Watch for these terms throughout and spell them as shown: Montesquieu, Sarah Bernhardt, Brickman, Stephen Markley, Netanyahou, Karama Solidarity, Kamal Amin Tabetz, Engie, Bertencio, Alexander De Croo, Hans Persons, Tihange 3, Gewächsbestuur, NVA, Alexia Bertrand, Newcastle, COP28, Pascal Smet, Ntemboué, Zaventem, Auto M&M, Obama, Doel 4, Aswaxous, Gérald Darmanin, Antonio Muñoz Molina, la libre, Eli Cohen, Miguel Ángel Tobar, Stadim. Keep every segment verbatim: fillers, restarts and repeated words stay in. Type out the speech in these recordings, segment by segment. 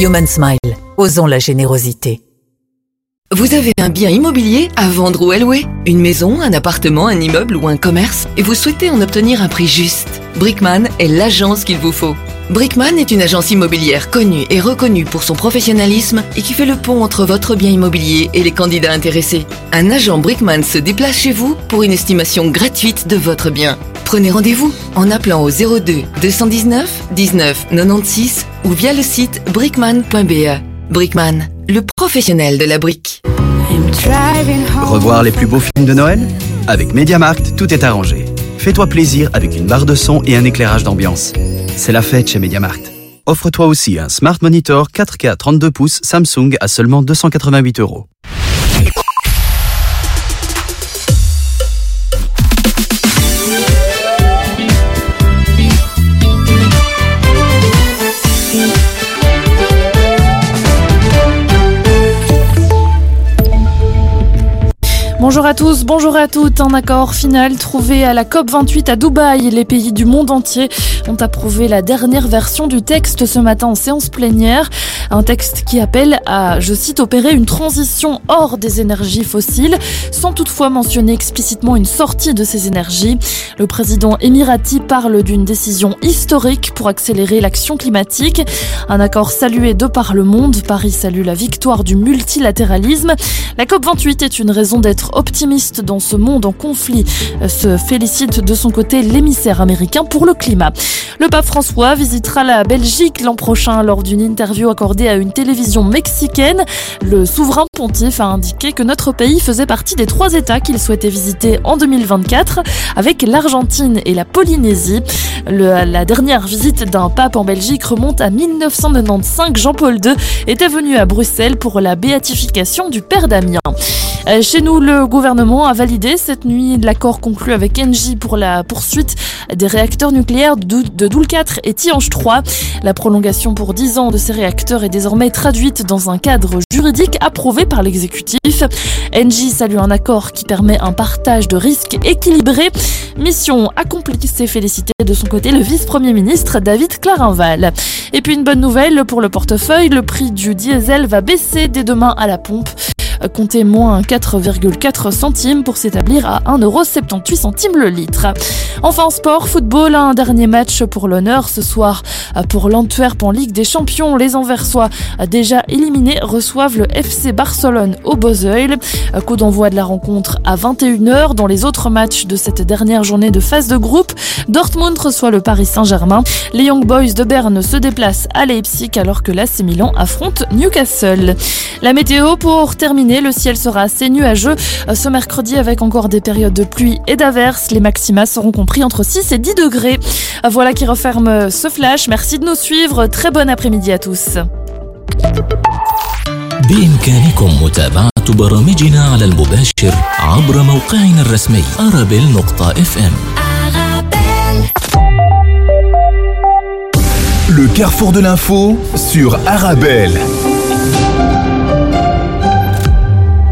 Youman Smile, osons la générosité. Vous avez un bien immobilier à vendre ou à louer? Une maison, un appartement, un immeuble ou un commerce? Et vous souhaitez en obtenir un prix juste? Brickman est l'agence qu'il vous faut. Brickman est une agence immobilière connue et reconnue pour son professionnalisme et qui fait le pont entre votre bien immobilier et les candidats intéressés. Un agent Brickman se déplace chez vous pour une estimation gratuite de votre bien. Prenez rendez-vous en appelant au zéro deux, deux cent dix-neuf, dix-neuf, quatre-vingt-seize ou via le site brickman point b e. Brickman, le professionnel de la brique. Revoir les plus beaux films de Noël? Avec Mediamarkt, tout est arrangé. Fais-toi plaisir avec une barre de son et un éclairage d'ambiance. C'est la fête chez Mediamarkt. Offre-toi aussi un Smart Monitor quatre K trente-deux pouces Samsung à seulement deux cent quatre-vingt-huit euros. Bonjour à tous, bonjour à toutes. Un accord final trouvé à la C O P vingt-huit à Dubaï. Les pays du monde entier ont approuvé la dernière version du texte ce matin en séance plénière. Un texte qui appelle à, je cite, opérer une transition hors des énergies fossiles, sans toutefois mentionner explicitement une sortie de ces énergies. Le président émirati parle d'une décision historique pour accélérer l'action climatique. Un accord salué de par le monde. Paris salue la victoire du multilatéralisme. La C O P vingt-huit est une raison d'être optimiste dans ce monde en conflit, se félicite de son côté l'émissaire américain pour le climat. Le pape François visitera la Belgique l'an prochain lors d'une interview accordée à une télévision mexicaine. Le souverain pontife a indiqué que notre pays faisait partie des trois États qu'il souhaitait visiter en deux mille vingt-quatre avec l'Argentine et la Polynésie. Le, la dernière visite d'un pape en Belgique remonte à mille neuf cent quatre-vingt-quinze. Jean-Paul deux était venu à Bruxelles pour la béatification du père Damien. Euh, chez nous, le Le gouvernement a validé cette nuit l'accord conclu avec Engie pour la poursuite des réacteurs nucléaires de, de Doel quatre et Tihange trois. La prolongation pour dix ans de ces réacteurs est désormais traduite dans un cadre juridique approuvé par l'exécutif. Engie salue un accord qui permet un partage de risques équilibré. Mission accomplie, s'est félicité de son côté le vice-premier ministre David Clarinval. Et puis une bonne nouvelle pour le portefeuille, le prix du diesel va baisser dès demain à la pompe. Comptez moins quatre virgule quatre centimes pour s'établir à un euro soixante-dix-huit le litre. Enfin en sport, football, un dernier match pour l'honneur ce soir pour l'Antwerp en Ligue des Champions. Les Anversois déjà éliminés reçoivent le F C Barcelone au Bozoil. Coup d'envoi de la rencontre à vingt et une heures. Dans les autres matchs de cette dernière journée de phase de groupe, Dortmund reçoit le Paris Saint-Germain. Les Young Boys de Berne se déplacent à Leipzig alors que l'A C Milan affronte Newcastle. La météo pour terminer. Le ciel sera assez nuageux ce mercredi avec encore des périodes de pluie et d'averses. Les maximas seront compris entre six et dix degrés. Voilà qui referme ce flash. Merci de nous suivre. Très bon après-midi à tous. بإمكانكم متابعة برامجنا على المباشر عبر موقعنا الرسمي arabel point f m. Le carrefour de l'info sur Arabel.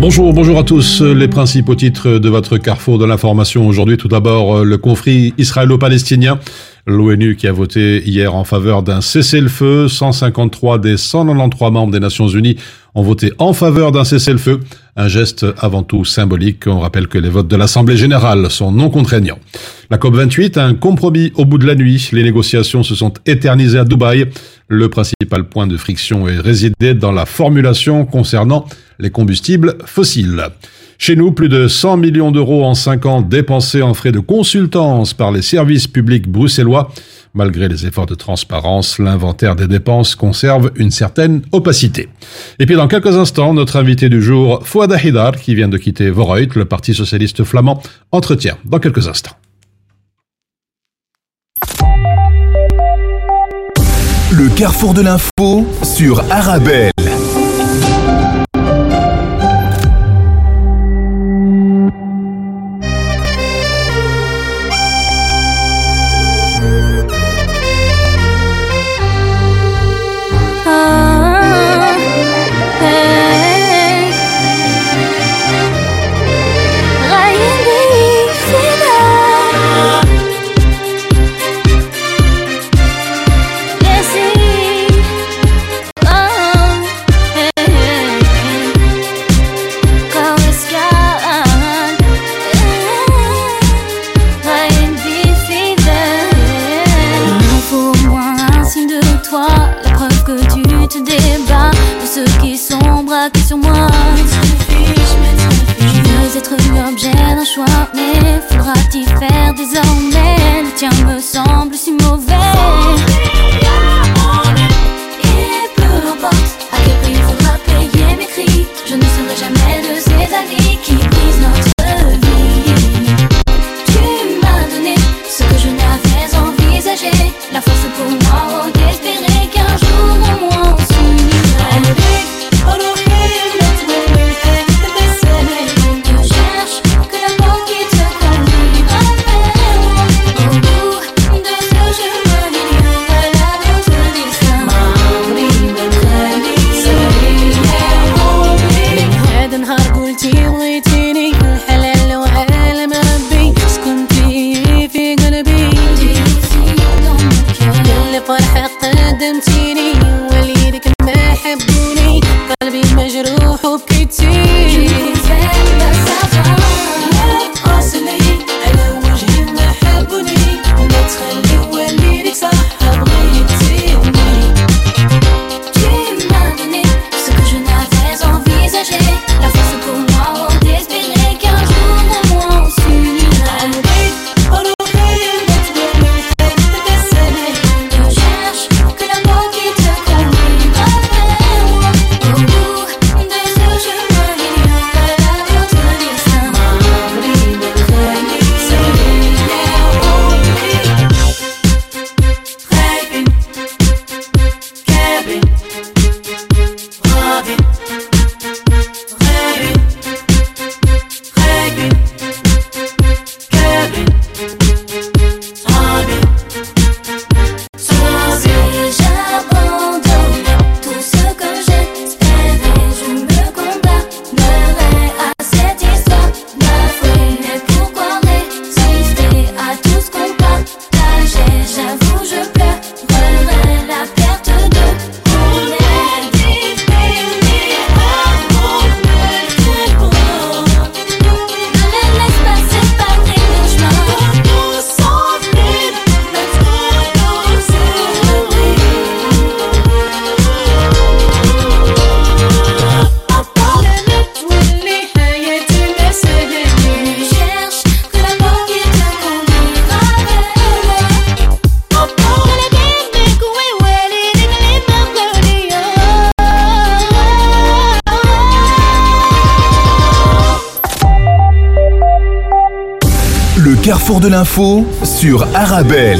Bonjour, bonjour à tous. Les principaux titres de votre carrefour de l'information aujourd'hui. Tout d'abord, le conflit israélo-palestinien. L'ONU qui a voté hier en faveur d'un cessez-le-feu. cent cinquante-trois des cent quatre-vingt-treize membres des Nations Unies ont voté en faveur d'un cessez-le-feu. Un geste avant tout symbolique. On rappelle que les votes de l'Assemblée Générale sont non contraignants. La C O P vingt-huit, un compromis au bout de la nuit. Les négociations se sont éternisées à Dubaï. Le principal point de friction est résidé dans la formulation concernant les combustibles fossiles. Chez nous, plus de cent millions d'euros en cinq ans dépensés en frais de consultance par les services publics bruxellois. Malgré les efforts de transparence, l'inventaire des dépenses conserve une certaine opacité. Et puis dans quelques instants, notre invité du jour, Fouad Ahidar, qui vient de quitter Vooruit, le parti socialiste flamand, entretient dans quelques instants. Le carrefour de l'info sur Arabel. Oh preuve que tu te débats de ceux qui sont braqués sur moi. Je veux être l'objet d'un choix, mais faudra-t-il faire désormais? Le tien me semble si mauvais. Et peu importe à quel prix faudra payer mes cris, je ne serai jamais de ces amis qui brisent notre vie. Tu m'as donné ce que je n'avais envisagé, la force pour moi, oh, d'espérer qu'un jour au moins on s'oublierait. Carrefour de l'info sur Arabel.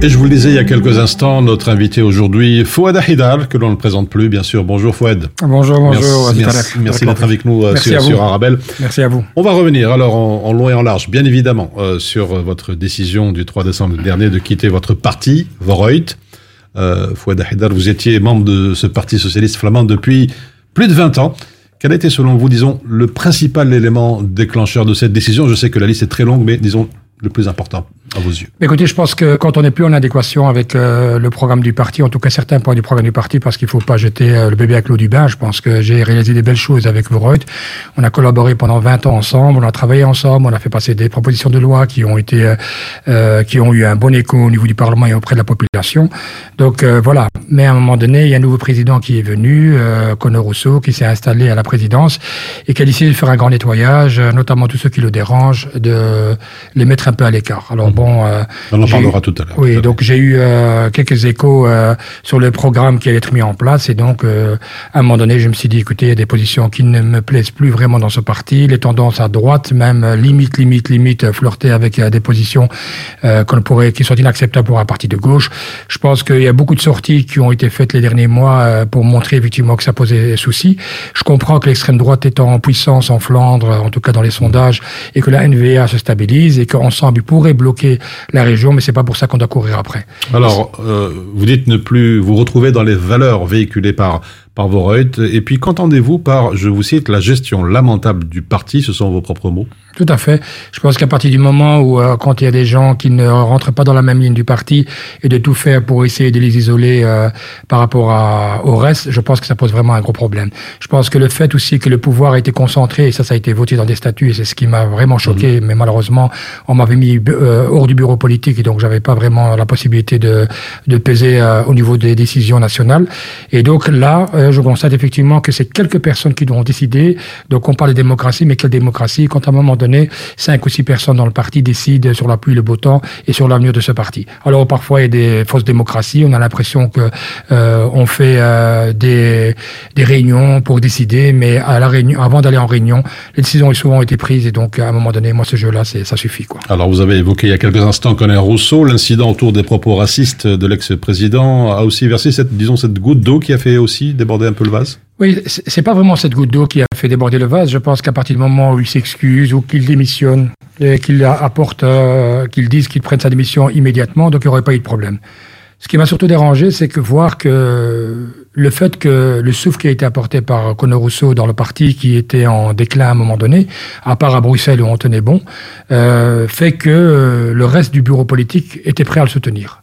Et je vous le disais il y a quelques instants, notre invité aujourd'hui, Fouad Ahidar, que l'on ne présente plus, bien sûr. Bonjour Fouad. Bonjour, bonjour. Merci, merci, merci d'être avec nous merci sur, sur Arabel. Merci à vous. On va revenir alors en, en long et en large, bien évidemment, euh, sur votre décision du trois décembre dernier de quitter votre parti, Vooruit. Euh, Fouad Ahidar, vous étiez membre de ce parti socialiste flamand depuis plus de vingt ans. Quel a été, selon vous, disons, le principal élément déclencheur de cette décision? Je sais que la liste est très longue, mais disons le plus important à vos yeux. Écoutez, je pense que quand on n'est plus en adéquation avec euh, le programme du parti, en tout cas certains points du programme du parti, parce qu'il ne faut pas jeter euh, le bébé avec l'eau du bain, je pense que j'ai réalisé des belles choses avec Vooruit. On a collaboré pendant vingt ans ensemble, on a travaillé ensemble, on a fait passer des propositions de loi qui ont été, euh, qui ont eu un bon écho au niveau du Parlement et auprès de la population. Donc euh, voilà. Mais à un moment donné, il y a un nouveau président qui est venu, euh, Conner Rousseau, qui s'est installé à la présidence et qui a décidé de faire un grand nettoyage, notamment tous ceux qui le dérangent, de les mettre un peu à l'écart. Alors bon, euh, on en parlera eu, tout à l'heure. Oui, donc j'ai eu euh, quelques échos euh, sur le programme qui allait être mis en place, et donc euh, à un moment donné, je me suis dit, écoutez, il y a des positions qui ne me plaisent plus vraiment dans ce parti, les tendances à droite, même limite, limite, limite, flirter avec euh, des positions euh, qu'on pourrait, qui sont inacceptables pour un parti de gauche. Je pense qu'il y a beaucoup de sorties qui ont été faites les derniers mois euh, pour montrer effectivement que ça posait souci. Je comprends que l'extrême droite est en puissance en Flandre, en tout cas dans les sondages, et que la N V A se stabilise et qu'ensemble ils pourraient bloquer la région, mais c'est pas pour ça qu'on doit courir après. Alors, euh, vous dites ne plus vous retrouver dans les valeurs véhiculées par par Vooruit. Et puis, qu'entendez-vous par, je vous cite, la gestion lamentable du parti? Ce sont vos propres mots. Tout à fait. Je pense qu'à partir du moment où, euh, quand il y a des gens qui ne rentrent pas dans la même ligne du parti et de tout faire pour essayer de les isoler euh, par rapport à, au reste, je pense que ça pose vraiment un gros problème. Je pense que le fait aussi que le pouvoir a été concentré, et ça, ça a été voté dans des statuts, et c'est ce qui m'a vraiment choqué, mmh. mais malheureusement, on m'avait mis euh, hors du bureau politique, et donc j'avais pas vraiment la possibilité de, de peser euh, au niveau des décisions nationales. Et donc là, euh, je constate effectivement que c'est quelques personnes qui doivent décider. Donc on parle de démocratie, mais quelle démocratie quand à un moment donné, cinq ou six personnes dans le parti décident sur la pluie, le beau temps et sur l'avenir de ce parti. Alors parfois il y a des fausses démocraties, on a l'impression que euh, on fait euh, des des réunions pour décider, mais à la réunion, avant d'aller en réunion, les décisions ont souvent été prises et donc à un moment donné, moi ce jeu-là, c'est ça suffit quoi. Alors vous avez évoqué il y a quelques instants Conner Rousseau, l'incident autour des propos racistes de l'ex-président a aussi versé cette disons cette goutte d'eau qui a fait aussi déborder un peu le vase. Oui, c'est pas vraiment cette goutte d'eau qui a fait déborder le vase. Je pense qu'à partir du moment où il s'excuse ou qu'il démissionne et qu'il apporte, euh, qu'il dise qu'il prenne sa démission immédiatement, donc il n'y aurait pas eu de problème. Ce qui m'a surtout dérangé, c'est que voir que le fait que le souffle qui a été apporté par Conner Rousseau dans le parti, qui était en déclin à un moment donné, à part à Bruxelles où on tenait bon, euh, fait que le reste du bureau politique était prêt à le soutenir.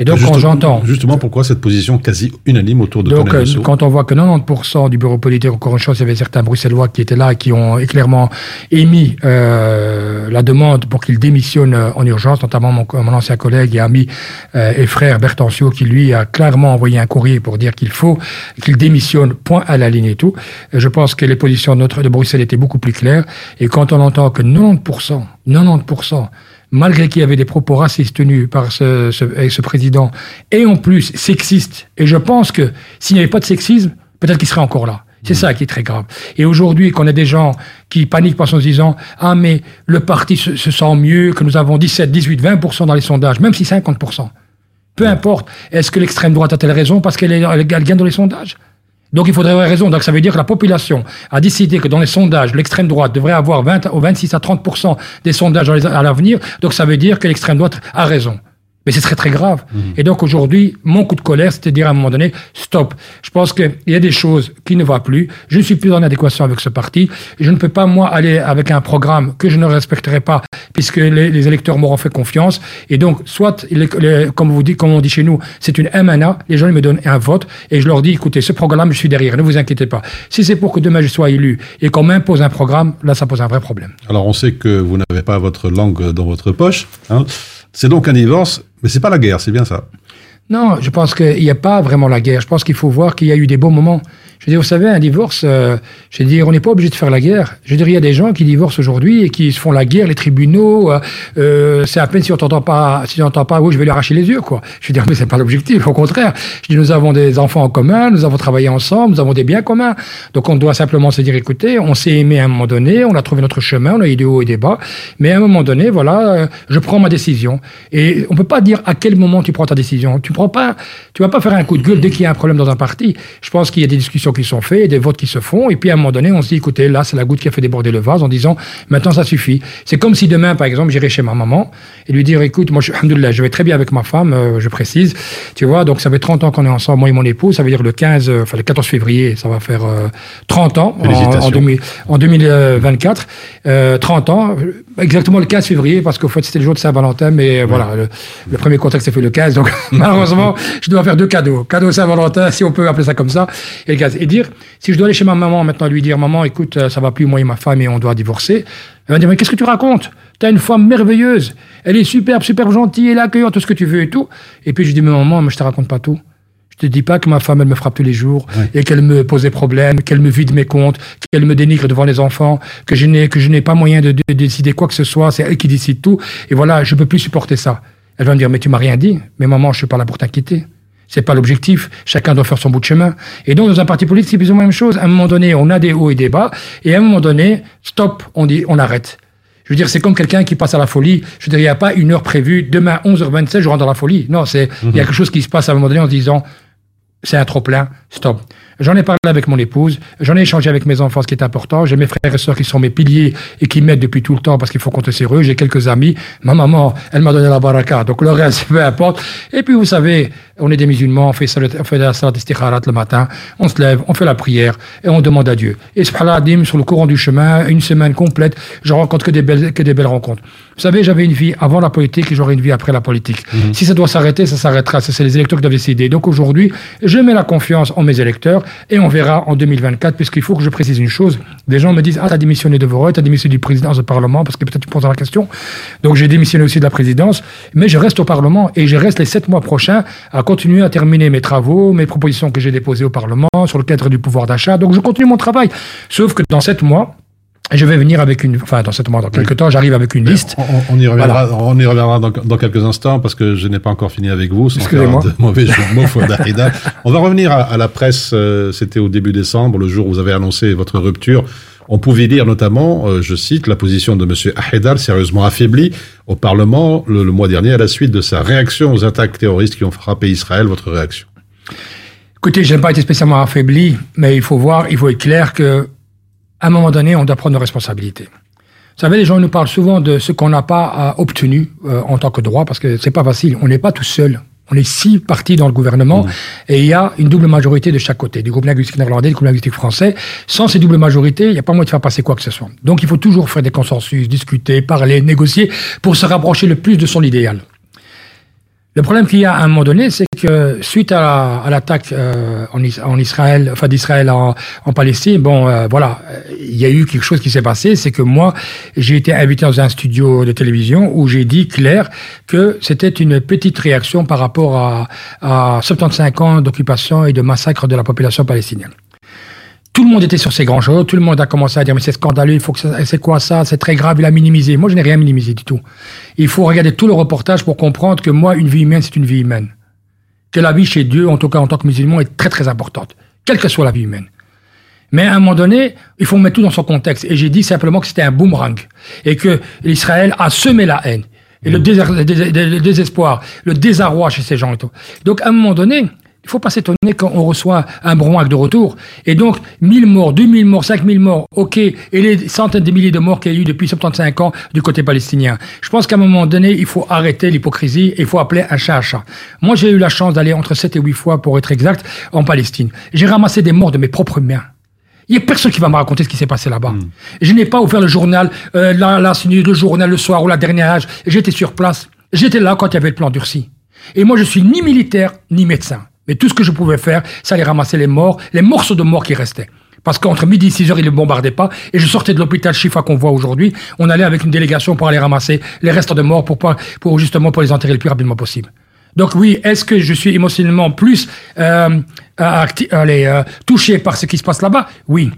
Et donc, Juste, quand j'entends... Justement, pourquoi cette position quasi unanime autour de Conner Rousseau? Donc, quand on voit que quatre-vingt-dix pour cent du bureau politique, encore une chose, il y avait certains Bruxellois qui étaient là et qui ont clairement émis euh, la demande pour qu'il démissionne en urgence, notamment mon, mon ancien collègue et ami euh, et frère Bertencio, qui lui a clairement envoyé un courrier pour dire qu'il faut qu'il démissionne, point à la ligne et tout. Et je pense que les positions de, notre, de Bruxelles étaient beaucoup plus claires. Et quand on entend que quatre-vingt-dix pour cent, quatre-vingt-dix pour cent malgré qu'il y avait des propos racistes tenus par ce, ce, ce président, et en plus sexistes. Et je pense que s'il n'y avait pas de sexisme, peut-être qu'il serait encore là. C'est mmh. ça qui est très grave. Et aujourd'hui, qu'on a des gens qui paniquent parce qu'en se disant « Ah, mais le parti se, se sent mieux, que nous avons dix-sept, dix-huit, vingt pour cent dans les sondages, même si cinquante pour cent. Peu mmh. importe, est-ce que l'extrême droite a-t-elle raison parce qu'elle est, elle gagne dans les sondages ? Donc il faudrait avoir raison. Donc ça veut dire que la population a décidé que dans les sondages, l'extrême droite devrait avoir vingt, vingt-six à trente pour cent des sondages à l'avenir. Donc ça veut dire que l'extrême droite a raison. Mais c'est très très grave. Mmh. Et donc aujourd'hui, mon coup de colère, c'était de dire à un moment donné, stop. Je pense qu'il y a des choses qui ne vont plus. Je ne suis plus en adéquation avec ce parti. Je ne peux pas, moi, aller avec un programme que je ne respecterai pas, puisque les, les électeurs m'auront fait confiance. Et donc, soit, les, les, comme vous dites, comme on dit chez nous, c'est une M N A, les gens ils me donnent un vote, et je leur dis, écoutez, ce programme, je suis derrière, ne vous inquiétez pas. Si c'est pour que demain je sois élu et qu'on m'impose un programme, là, ça pose un vrai problème. Alors, on sait que vous n'avez pas votre langue dans votre poche, hein. C'est donc un divorce, mais c'est pas la guerre, c'est bien ça. Non, je pense qu'il n'y a pas vraiment la guerre. Je pense qu'il faut voir qu'il y a eu des beaux moments. Je veux dire, vous savez, un divorce, euh, je veux dire, on n'est pas obligé de faire la guerre. Je veux dire, il y a des gens qui divorcent aujourd'hui et qui se font la guerre, les tribunaux. Euh, c'est à peine si on t'entend pas, si on t'entend pas, oui, je vais lui arracher les yeux, quoi. Je veux dire, mais c'est pas l'objectif, au contraire. Je dis, nous avons des enfants en commun, nous avons travaillé ensemble, nous avons des biens communs. Donc on doit simplement se dire, écoutez, on s'est aimé à un moment donné, on a trouvé notre chemin, on a eu des hauts et des bas, mais à un moment donné, voilà, euh, je prends ma décision. Et on peut pas dire à quel moment tu prends ta décision. Tu Pas, tu vas pas faire un coup de gueule dès qu'il y a un problème dans un parti. Je pense qu'il y a des discussions qui sont faites, des votes qui se font, et puis à un moment donné, on se dit, écoutez, là, c'est la goutte qui a fait déborder le vase en disant, maintenant, ça suffit. C'est comme si demain, par exemple, j'irais chez ma maman et lui dire, écoute, moi, je, alhamdoulilah, je vais très bien avec ma femme, euh, je précise, tu vois, donc ça fait trente ans qu'on est ensemble, moi et mon époux, ça veut dire le quinze, enfin le quatorze février, ça va faire euh, trente ans en, en, deux mille, en deux mille vingt-quatre, euh, trente ans, exactement le quinze février, parce qu'au fait, c'était le jour de Saint-Valentin, mais ouais. voilà, le, le premier contact s'est fait le quinze, donc malheureusement, je dois faire deux cadeaux. Cadeau Saint-Valentin, si on peut appeler ça comme ça. Et, et dire, si je dois aller chez ma maman maintenant et lui dire, maman, écoute, ça va plus, moi et ma femme, et on doit divorcer. Elle va dire, mais qu'est-ce que tu racontes? T'as une femme merveilleuse. Elle est superbe, superbe gentille, elle est accueillante, tout ce que tu veux et tout. Et puis je dis, mais maman, mais je te raconte pas tout. Je te dis pas que ma femme, elle me frappe tous les jours, oui. et qu'elle me pose des problèmes, qu'elle me vide mes comptes, qu'elle me dénigre devant les enfants, que je n'ai, que je n'ai pas moyen de, de, de décider quoi que ce soit, c'est elle qui décide tout. Et voilà, je peux plus supporter ça. Elle va me dire, mais tu m'as rien dit. Mais maman, je suis pas là pour t'inquiéter. C'est pas l'objectif. Chacun doit faire son bout de chemin. Et donc, dans un parti politique, c'est plus ou moins la même chose. À un moment donné, on a des hauts et des bas. Et à un moment donné, stop, on dit, on arrête. Je veux dire, c'est comme quelqu'un qui passe à la folie. Je veux dire, il n'y a pas une heure prévue. Demain, onze heures vingt-sept, je rentre dans la folie. Non, c'est, il mm-hmm. y a quelque chose qui se passe à un moment donné en se disant, c'est un trop plein. Stop. J'en ai parlé avec mon épouse, j'en ai échangé avec mes enfants, ce qui est important. J'ai mes frères et sœurs qui sont mes piliers et qui m'aident depuis tout le temps parce qu'il faut compter sur eux. J'ai quelques amis. Ma maman, elle m'a donné la baraka. Donc le reste, peu importe. Et puis vous savez, on est des musulmans, on fait, on fait la salat istikharat le matin, on se lève, on fait la prière et on demande à Dieu. Et subhanallah, sur le courant du chemin, une semaine complète, je rencontre que des belles, que des belles rencontres. Vous savez, j'avais une vie avant la politique et j'aurai une vie après la politique. Mmh. Si ça doit s'arrêter, ça s'arrêtera. C'est les électeurs qui doivent décider. Donc aujourd'hui, je mets la confiance en mes électeurs. Et on verra en deux mille vingt-quatre, puisqu'il faut que je précise une chose. Des gens me disent, ah, t'as démissionné de Vooruit, t'as démissionné du président du Parlement, parce que peut-être tu poses la question. Donc j'ai démissionné aussi de la présidence, mais je reste au Parlement et je reste les sept mois prochains à continuer à terminer mes travaux, mes propositions que j'ai déposées au Parlement sur le cadre du pouvoir d'achat. Donc je continue mon travail. Sauf que dans sept mois, je vais venir avec une, enfin dans sept mois, dans quelques oui. temps, j'arrive avec une liste. On, on y reviendra, voilà. on y reviendra dans, dans quelques instants parce que je n'ai pas encore fini avec vous. Sans Excusez-moi. Faire de mauvais jeu de mots, Fouad Ahidar. On va revenir à, à la presse. Euh, c'était au début décembre, le jour où vous avez annoncé votre rupture. On pouvait lire notamment, euh, je cite, la position de Monsieur Ahidar sérieusement affaiblie au Parlement le, le mois dernier à la suite de sa réaction aux attaques terroristes qui ont frappé Israël. Votre réaction? Écoutez, je n'ai pas été spécialement affaibli, mais il faut voir, il faut être clair que. À un moment donné, on doit prendre nos responsabilités. Vous savez, les gens nous parlent souvent de ce qu'on n'a pas euh, obtenu euh, en tant que droit, parce que c'est pas facile. On n'est pas tout seul. On est six partis dans le gouvernement, mmh. et il y a une double majorité de chaque côté, du groupe linguistique néerlandais, du groupe linguistique français. Sans ces doubles majorités, il n'y a pas moyen de faire passer quoi que ce soit. Donc il faut toujours faire des consensus, discuter, parler, négocier, pour se rapprocher le plus de son idéal. Le problème qu'il y a à un moment donné, c'est que suite à, la, à l'attaque euh, en, Is- en Israël, enfin d'Israël en, en Palestine, bon, euh, voilà, il y a eu quelque chose qui s'est passé, c'est que moi, j'ai été invité dans un studio de télévision où j'ai dit clair que c'était une petite réaction par rapport à, à soixante-quinze ans d'occupation et de massacre de la population palestinienne. Tout le monde était sur ses grands chevaux, tout le monde a commencé à dire mais c'est scandaleux, il faut que ça, c'est quoi ça, c'est très grave, il a minimisé. Moi je n'ai rien minimisé du tout. Il faut regarder tout le reportage pour comprendre que moi une vie humaine c'est une vie humaine. Que la vie chez Dieu, en tout cas en tant que musulman, est très très importante, quelle que soit la vie humaine. Mais à un moment donné, il faut mettre tout dans son contexte. Et j'ai dit simplement que c'était un boomerang et que l'Israël a semé la haine et mmh. le, désir, le, dés, le désespoir, le désarroi chez ces gens et tout. Donc à un moment donné, il faut pas s'étonner quand on reçoit un brouhaha de retour. Et donc, mille morts, deux mille morts, cinq mille morts, ok, et les centaines de milliers de morts qu'il y a eu depuis soixante-quinze ans du côté palestinien. Je pense qu'à un moment donné, il faut arrêter l'hypocrisie et il faut appeler un chat à chat. Moi, j'ai eu la chance d'aller entre sept et huit fois, pour être exact, en Palestine. J'ai ramassé des morts de mes propres mains. Il n'y a personne qui va me raconter ce qui s'est passé là-bas. Mmh. Je n'ai pas ouvert le journal, euh, la, la, le journal le soir ou la dernière heure. J'étais sur place. J'étais là quand il y avait le plan durci. Et moi, je suis ni militaire, ni médecin. Mais tout ce que je pouvais faire, c'est aller ramasser les morts, les morceaux de morts qui restaient. Parce qu'entre midi et six heures, ils ne bombardaient pas. Et je sortais de l'hôpital Shifa qu'on voit aujourd'hui. On allait avec une délégation pour aller ramasser les restes de morts pour, pas, pour justement pour les enterrer le plus rapidement possible. Donc oui, est-ce que je suis émotionnellement plus euh, acti- allez, euh, touché par ce qui se passe là-bas? Oui.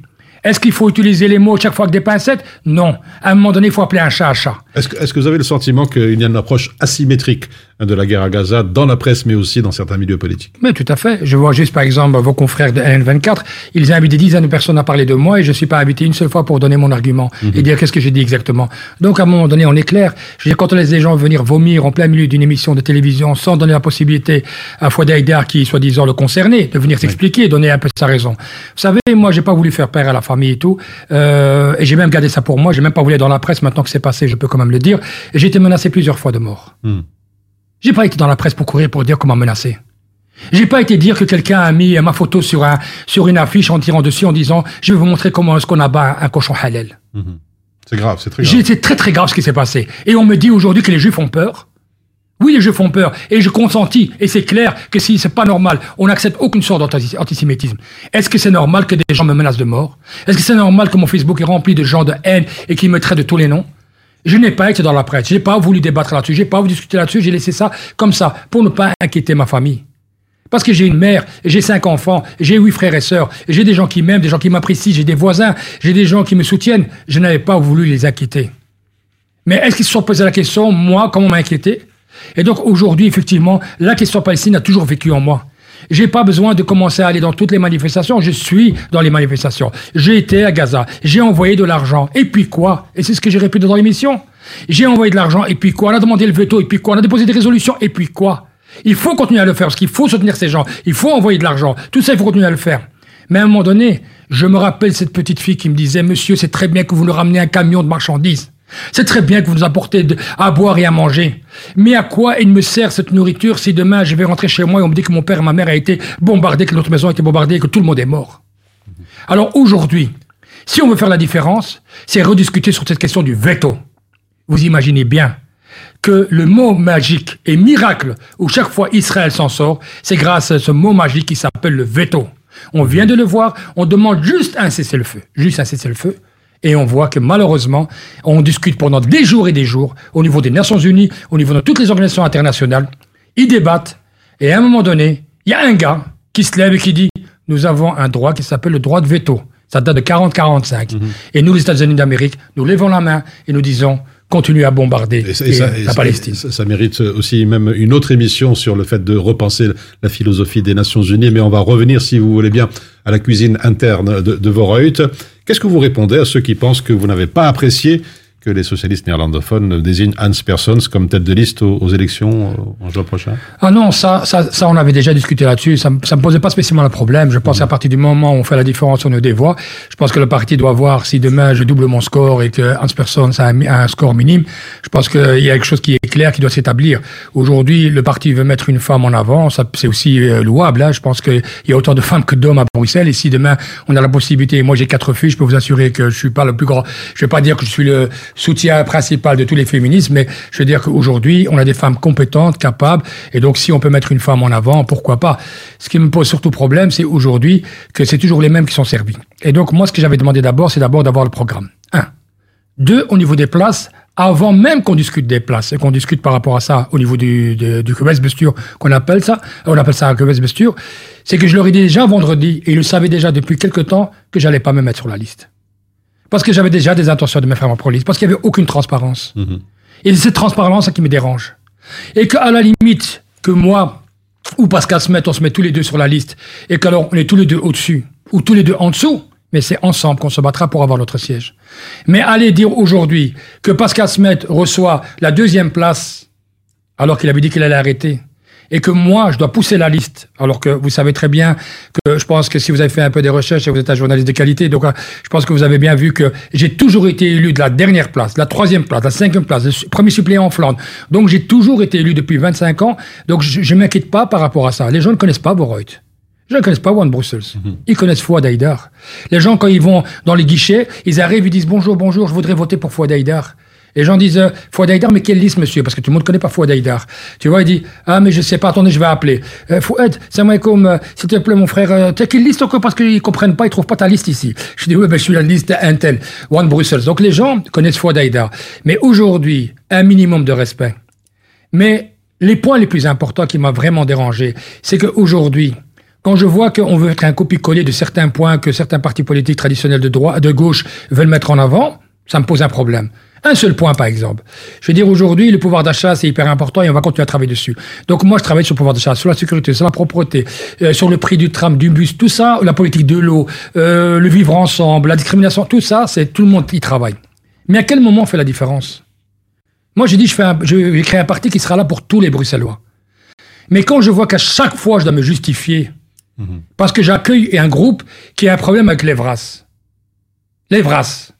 Est-ce qu'il faut utiliser les mots chaque fois avec des pincettes? Non. À un moment donné, il faut appeler un chat à chat. Est-ce que, est-ce que vous avez le sentiment qu'il y a une approche asymétrique de la guerre à Gaza dans la presse, mais aussi dans certains milieux politiques? Mais tout à fait. Je vois juste, par exemple, vos confrères de N vingt-quatre, ils invitent des dizaines de personnes à parler de moi et je ne suis pas invité une seule fois pour donner mon argument mm-hmm. et dire qu'est-ce que j'ai dit exactement. Donc, à un moment donné, on est clair. Je veux dire, quand on laisse des gens venir vomir en plein milieu d'une émission de télévision sans donner la possibilité à Fouad Ahidar, qui est soi-disant le concerné, de venir s'expliquer, oui. donner un peu sa raison. Vous savez, moi, j'ai pas voulu faire peur à la famille et tout. Euh, et j'ai même gardé ça pour moi. J'ai même pas voulu être dans la presse. Maintenant que c'est passé, je peux quand même le dire. Et j'ai été menacé plusieurs fois de mort. Mm. J'ai pas été dans la presse pour courir pour dire comment menacer. J'ai pas été dire que quelqu'un a mis ma photo sur un sur une affiche en tirant dessus en disant je vais vous montrer comment est-ce qu'on abat un, un cochon halal. Mmh. C'est grave, c'est très grave. J'ai, c'est très très grave ce qui s'est passé. Et on me dit aujourd'hui que les Juifs ont peur. Oui, les Juifs font peur, et je consentis, et c'est clair que si c'est pas normal, on n'accepte aucune sorte d'antisémitisme. Est-ce que c'est normal que des gens me menacent de mort? Est-ce que c'est normal que mon Facebook est rempli de gens de haine et qu'ils me traitent de tous les noms? Je n'ai pas été dans la presse, j'ai pas voulu débattre là-dessus, j'ai pas voulu discuter là-dessus, j'ai laissé ça comme ça, pour ne pas inquiéter ma famille. Parce que j'ai une mère, j'ai cinq enfants, j'ai huit frères et sœurs, j'ai des gens qui m'aiment, des gens qui m'apprécient, j'ai des voisins, j'ai des gens qui me soutiennent, je n'avais pas voulu les inquiéter. Mais est-ce qu'ils se sont posé la question, moi, comment m'inquiéter? Et donc aujourd'hui, effectivement, la question palestinienne a toujours vécu en moi. J'ai pas besoin de commencer à aller dans toutes les manifestations. Je suis dans les manifestations. J'ai été à Gaza. J'ai envoyé de l'argent. Et puis quoi? Et c'est ce que j'ai répété dans l'émission. J'ai envoyé de l'argent. Et puis quoi? On a demandé le veto. Et puis quoi? On a déposé des résolutions. Et puis quoi? Il faut continuer à le faire parce qu'il faut soutenir ces gens. Il faut envoyer de l'argent. Tout ça, il faut continuer à le faire. Mais à un moment donné, je me rappelle cette petite fille qui me disait « Monsieur, c'est très bien que vous nous ramenez un camion de marchandises. C'est très bien que vous nous apportez de, à boire et à manger. Mais à quoi il me sert cette nourriture si demain je vais rentrer chez moi et on me dit que mon père et ma mère a été bombardés, que notre maison a été bombardée et que tout le monde est mort ?» Alors aujourd'hui, si on veut faire la différence, c'est rediscuter sur cette question du veto. Vous imaginez bien que le mot magique et miracle où chaque fois Israël s'en sort, c'est grâce à ce mot magique qui s'appelle le veto. On vient de le voir, on demande juste un cessez-le-feu, juste un cessez-le-feu, et on voit que malheureusement, on discute pendant des jours et des jours, au niveau des Nations Unies, au niveau de toutes les organisations internationales, ils débattent, et à un moment donné, il y a un gars qui se lève et qui dit « Nous avons un droit qui s'appelle le droit de veto ». Ça date de quarante quarante-cinq. Mm-hmm. Et nous, les États-Unis d'Amérique, nous levons la main et nous disons « Continue à bombarder et ça, et ça, la et Palestine. » ça, ça mérite aussi même une autre émission sur le fait de repenser la philosophie des Nations Unies. Mais on va revenir, si vous voulez bien, à la cuisine interne de, de Vooruit. Qu'est-ce que vous répondez à ceux qui pensent que vous n'avez pas apprécié que les socialistes néerlandophones désignent Hans Persons comme tête de liste aux, aux élections en juin prochain? Ah non, ça, ça, ça, on avait déjà discuté là-dessus. Ça, ça me posait pas spécialement le problème. Je pense qu'à partir du moment où on fait la différence, on nous dévoie. Je pense que le parti doit voir si demain je double mon score et que Hans Persons a un, a un score minime. Je pense qu'il y a quelque chose qui est clair, qui doit s'établir. Aujourd'hui, le parti veut mettre une femme en avant. Ça, c'est aussi euh, louable, hein. Je pense qu'il y a autant de femmes que d'hommes à Bruxelles. Et si demain on a la possibilité, moi j'ai quatre filles, je peux vous assurer que je suis pas le plus grand. Je vais pas dire que je suis le soutien principal de tous les féminismes, mais je veux dire qu'aujourd'hui, on a des femmes compétentes, capables, et donc si on peut mettre une femme en avant, pourquoi pas? Ce qui me pose surtout problème, c'est aujourd'hui que c'est toujours les mêmes qui sont servis. Et donc, moi, ce que j'avais demandé d'abord, c'est d'abord d'avoir le programme. Un. Deux, au niveau des places, avant même qu'on discute des places, et qu'on discute par rapport à ça au niveau du, du, du Gewächsbestuur, qu'on appelle ça, on appelle ça un Gewächsbestuur, c'est que je leur ai dit déjà vendredi, et ils le savaient déjà depuis quelque temps, que j'allais pas me mettre sur la liste. Parce que j'avais déjà des intentions de me faire en pro-liste, parce qu'il n'y avait aucune transparence. Mmh. Et c'est cette transparence qui me dérange. Et qu'à la limite, que moi ou Pascal se mettent, on se met tous les deux sur la liste, et qu'alors on est tous les deux au-dessus, ou tous les deux en dessous, mais c'est ensemble qu'on se battra pour avoir notre siège. Mais aller dire aujourd'hui que Pascal Smet reçoit la deuxième place, alors qu'il avait dit qu'il allait arrêter, et que moi, je dois pousser la liste, alors que vous savez très bien que je pense que si vous avez fait un peu des recherches et vous êtes un journaliste de qualité, donc je pense que vous avez bien vu que j'ai toujours été élu de la dernière place, de la troisième place, de la cinquième place, le premier suppléant en Flandre. Donc j'ai toujours été élu depuis vingt-cinq ans, donc je ne m'inquiète pas par rapport à ça. Les gens ne connaissent pas Vooruit. Les gens ne connaissent pas Bond Beter Leefmilieu. Ils connaissent Fouad Ahidar. Les gens, quand ils vont dans les guichets, ils arrivent, ils disent « Bonjour, bonjour, je voudrais voter pour Fouad Ahidar ». Les gens disent euh, « Fouad Ahidar, mais quelle liste, monsieur ?» Parce que tout le monde ne connaît pas Fouad Ahidar. Tu vois, il dit « Ah, mais je sais pas, attendez, je vais appeler. Euh, Fouad, c'est moi comme, euh, s'il te plaît, mon frère, euh, tu as quelle liste encore? Parce qu'ils ne comprennent pas, ils ne trouvent pas ta liste ici. » Je dis « Oui, ben, je suis la liste Intel, One Brussels. » Donc les gens connaissent Fouad Ahidar. Mais aujourd'hui, un minimum de respect. Mais les points les plus importants qui m'ont vraiment dérangé, c'est qu'aujourd'hui, quand je vois qu'on veut être un copie-coller de certains points que certains partis politiques traditionnels de droite, de gauche veulent mettre en avant, ça me pose un problème. Un seul point, par exemple. Je veux dire, aujourd'hui, le pouvoir d'achat, c'est hyper important et on va continuer à travailler dessus. Donc, moi, je travaille sur le pouvoir d'achat, sur la sécurité, sur la propreté, euh, sur le prix du tram, du bus, tout ça, la politique de l'eau, euh, le vivre ensemble, la discrimination, tout ça, c'est tout le monde qui travaille. Mais à quel moment on fait la différence? Moi, j'ai dit, je fais un, je, j'ai créé un parti qui sera là pour tous les Bruxellois. Mais quand je vois qu'à chaque fois, je dois me justifier, mmh. parce que j'accueille un groupe qui a un problème avec les Vras. Les Vras.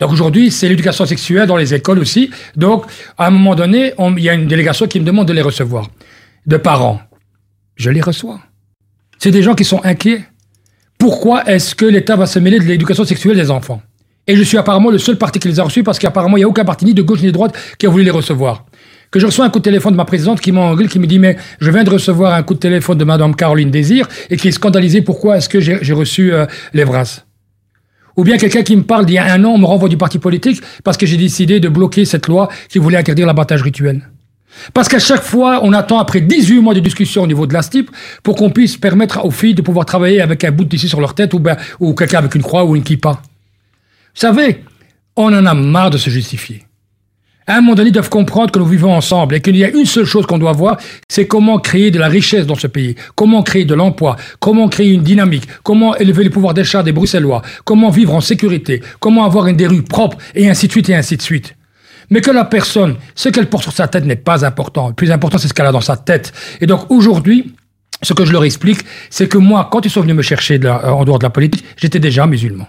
Donc aujourd'hui, c'est l'éducation sexuelle dans les écoles aussi. Donc, à un moment donné, il y a une délégation qui me demande de les recevoir. De parents. Je les reçois. C'est des gens qui sont inquiets. Pourquoi est-ce que l'État va se mêler de l'éducation sexuelle des enfants? Et je suis apparemment le seul parti qui les a reçus parce qu'apparemment, il n'y a aucun parti, ni de gauche ni de droite, qui a voulu les recevoir. Que je reçois un coup de téléphone de ma présidente qui m'engueule, qui me dit « Mais je viens de recevoir un coup de téléphone de Madame Caroline Désir et qui est scandalisée. Pourquoi est-ce que j'ai, j'ai reçu euh, les Vras ?» Ou bien quelqu'un qui me parle d'il y a un an, on me renvoie du parti politique parce que j'ai décidé de bloquer cette loi qui voulait interdire l'abattage rituel. Parce qu'à chaque fois, on attend après dix-huit mois de discussion au niveau de la S T I P pour qu'on puisse permettre aux filles de pouvoir travailler avec un bout de tissu sur leur tête ou, ben, ou quelqu'un avec une croix ou une kippa. Vous savez, on en a marre de se justifier. À un moment donné, ils doivent comprendre que nous vivons ensemble et qu'il y a une seule chose qu'on doit voir, c'est comment créer de la richesse dans ce pays, comment créer de l'emploi, comment créer une dynamique, comment élever le pouvoir d'achat des Bruxellois, comment vivre en sécurité, comment avoir une des rues propres, et ainsi de suite, et ainsi de suite. Mais que la personne, ce qu'elle porte sur sa tête n'est pas important. Le plus important, c'est ce qu'elle a dans sa tête. Et donc aujourd'hui, ce que je leur explique, c'est que moi, quand ils sont venus me chercher de la, euh, en dehors de la politique, j'étais déjà musulman.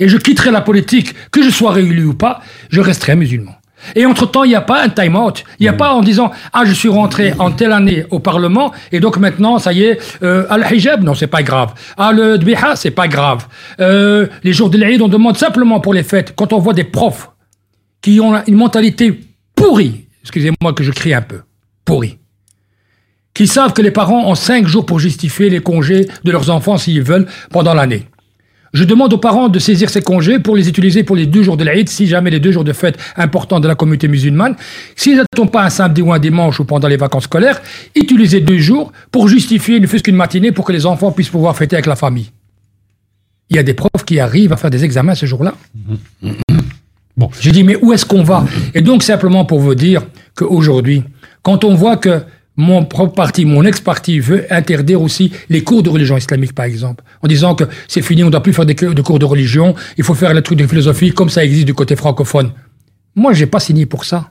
Et je quitterai la politique, que je sois réélu ou pas, je resterai musulman. Et entre-temps, il n'y a pas un time-out. Il n'y a mmh. pas en disant « Ah, je suis rentré en telle année au Parlement, et donc maintenant, ça y est, euh, ah, le hijab, non, c'est pas grave. Ah, le dbiha, c'est pas grave. Euh, les jours de l'Aïd, on demande simplement pour les fêtes. » Quand on voit des profs qui ont une mentalité pourrie, excusez-moi que je crie un peu, pourrie, qui savent que les parents ont cinq jours pour justifier les congés de leurs enfants, s'ils veulent, pendant l'année. Je demande aux parents de saisir ces congés pour les utiliser pour les deux jours de l'Aïd, si jamais les deux jours de fête importants de la communauté musulmane. S'ils n'attendent pas un samedi ou un dimanche ou pendant les vacances scolaires, utilisez deux jours pour justifier, ne fût-ce qu'une matinée, pour que les enfants puissent pouvoir fêter avec la famille. Il y a des profs qui arrivent à faire des examens ce jour-là. Bon, j'ai dit, mais où est-ce qu'on va ? Et donc, simplement pour vous dire qu'aujourd'hui, quand on voit que mon propre parti, mon ex-parti veut interdire aussi les cours de religion islamique, par exemple, en disant que c'est fini, on ne doit plus faire des cours de religion, il faut faire le truc de philosophie comme ça existe du côté francophone. Moi, je n'ai pas signé pour ça.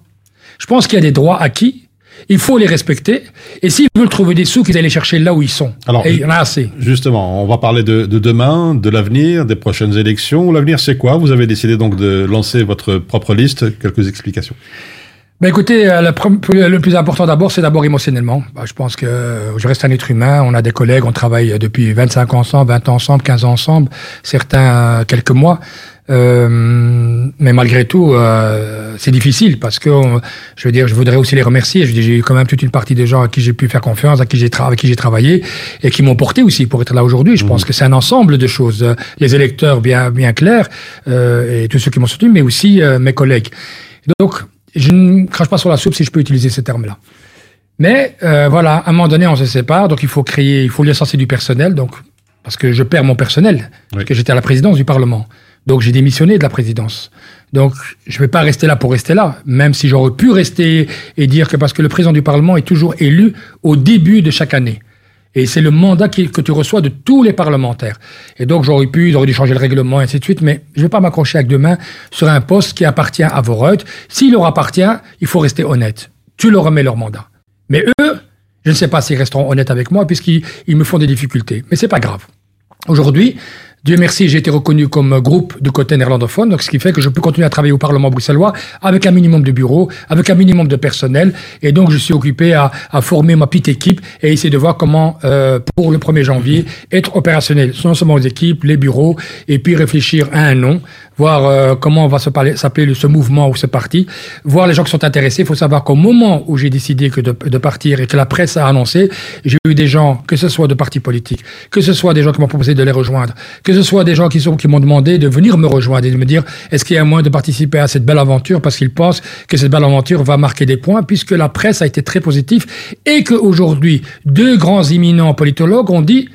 Je pense qu'il y a des droits acquis, il faut les respecter, et s'ils veulent trouver des sous, qu'ils aillent les chercher là où ils sont. Alors, et il y en a assez. Justement, on va parler de, de demain, de l'avenir, des prochaines élections. L'avenir, c'est quoi ? Vous avez décidé donc de lancer votre propre liste, quelques explications. Ben écoutez, le plus important d'abord, c'est d'abord émotionnellement. Ben, je pense que je reste un être humain, on a des collègues, on travaille depuis vingt-cinq ans ensemble, vingt ans ensemble, quinze ans ensemble, certains quelques mois. Euh, mais malgré tout, euh, c'est difficile parce que, on, je veux dire, je voudrais aussi les remercier. Je dis, j'ai eu quand même toute une partie des gens à qui j'ai pu faire confiance, à qui j'ai tra- avec qui j'ai travaillé et qui m'ont porté aussi pour être là aujourd'hui. Je mmh. pense que c'est un ensemble de choses. Les électeurs bien, bien clairs euh, et tous ceux qui m'ont soutenu, mais aussi euh, mes collègues. Donc, je ne crache pas sur la soupe si je peux utiliser ces termes-là. Mais euh, voilà, à un moment donné, on se sépare, donc il faut créer, il faut licencier du personnel, donc parce que je perds mon personnel, oui. parce que j'étais à la présidence du Parlement, donc j'ai démissionné de la présidence. Donc je ne vais pas rester là pour rester là, même si j'aurais pu rester et dire que parce que le président du Parlement est toujours élu au début de chaque année. Et c'est le mandat qui, que tu reçois de tous les parlementaires. Et donc, j'aurais pu, ils auraient dû changer le règlement, et ainsi de suite, mais je ne vais pas m'accrocher avec deux mains sur un poste qui appartient à Vooruit. S'il leur appartient, il faut rester honnête. Tu leur remets leur mandat. Mais eux, je ne sais pas s'ils resteront honnêtes avec moi, puisqu'ils ils me font des difficultés. Mais ce n'est pas grave. Aujourd'hui, Dieu merci, j'ai été reconnu comme groupe du côté néerlandophone, donc ce qui fait que je peux continuer à travailler au Parlement bruxellois avec un minimum de bureaux, avec un minimum de personnel, et donc je suis occupé à, à former ma petite équipe et essayer de voir comment, euh, pour le premier janvier, être opérationnel, non seulement aux équipes, les bureaux, et puis réfléchir à un nom, voir euh, comment on va se parler, s'appeler ce mouvement ou ce parti, voir les gens qui sont intéressés. Il faut savoir qu'au moment où j'ai décidé que de, de partir et que la presse a annoncé, j'ai eu des gens, que ce soit de partis politiques, que ce soit des gens qui m'ont proposé de les rejoindre, que ce soit des gens qui, sont, qui m'ont demandé de venir me rejoindre et de me dire est-ce qu'il y a moyen de participer à cette belle aventure parce qu'ils pensent que cette belle aventure va marquer des points puisque la presse a été très positive et qu'aujourd'hui, deux grands éminents politologues ont dit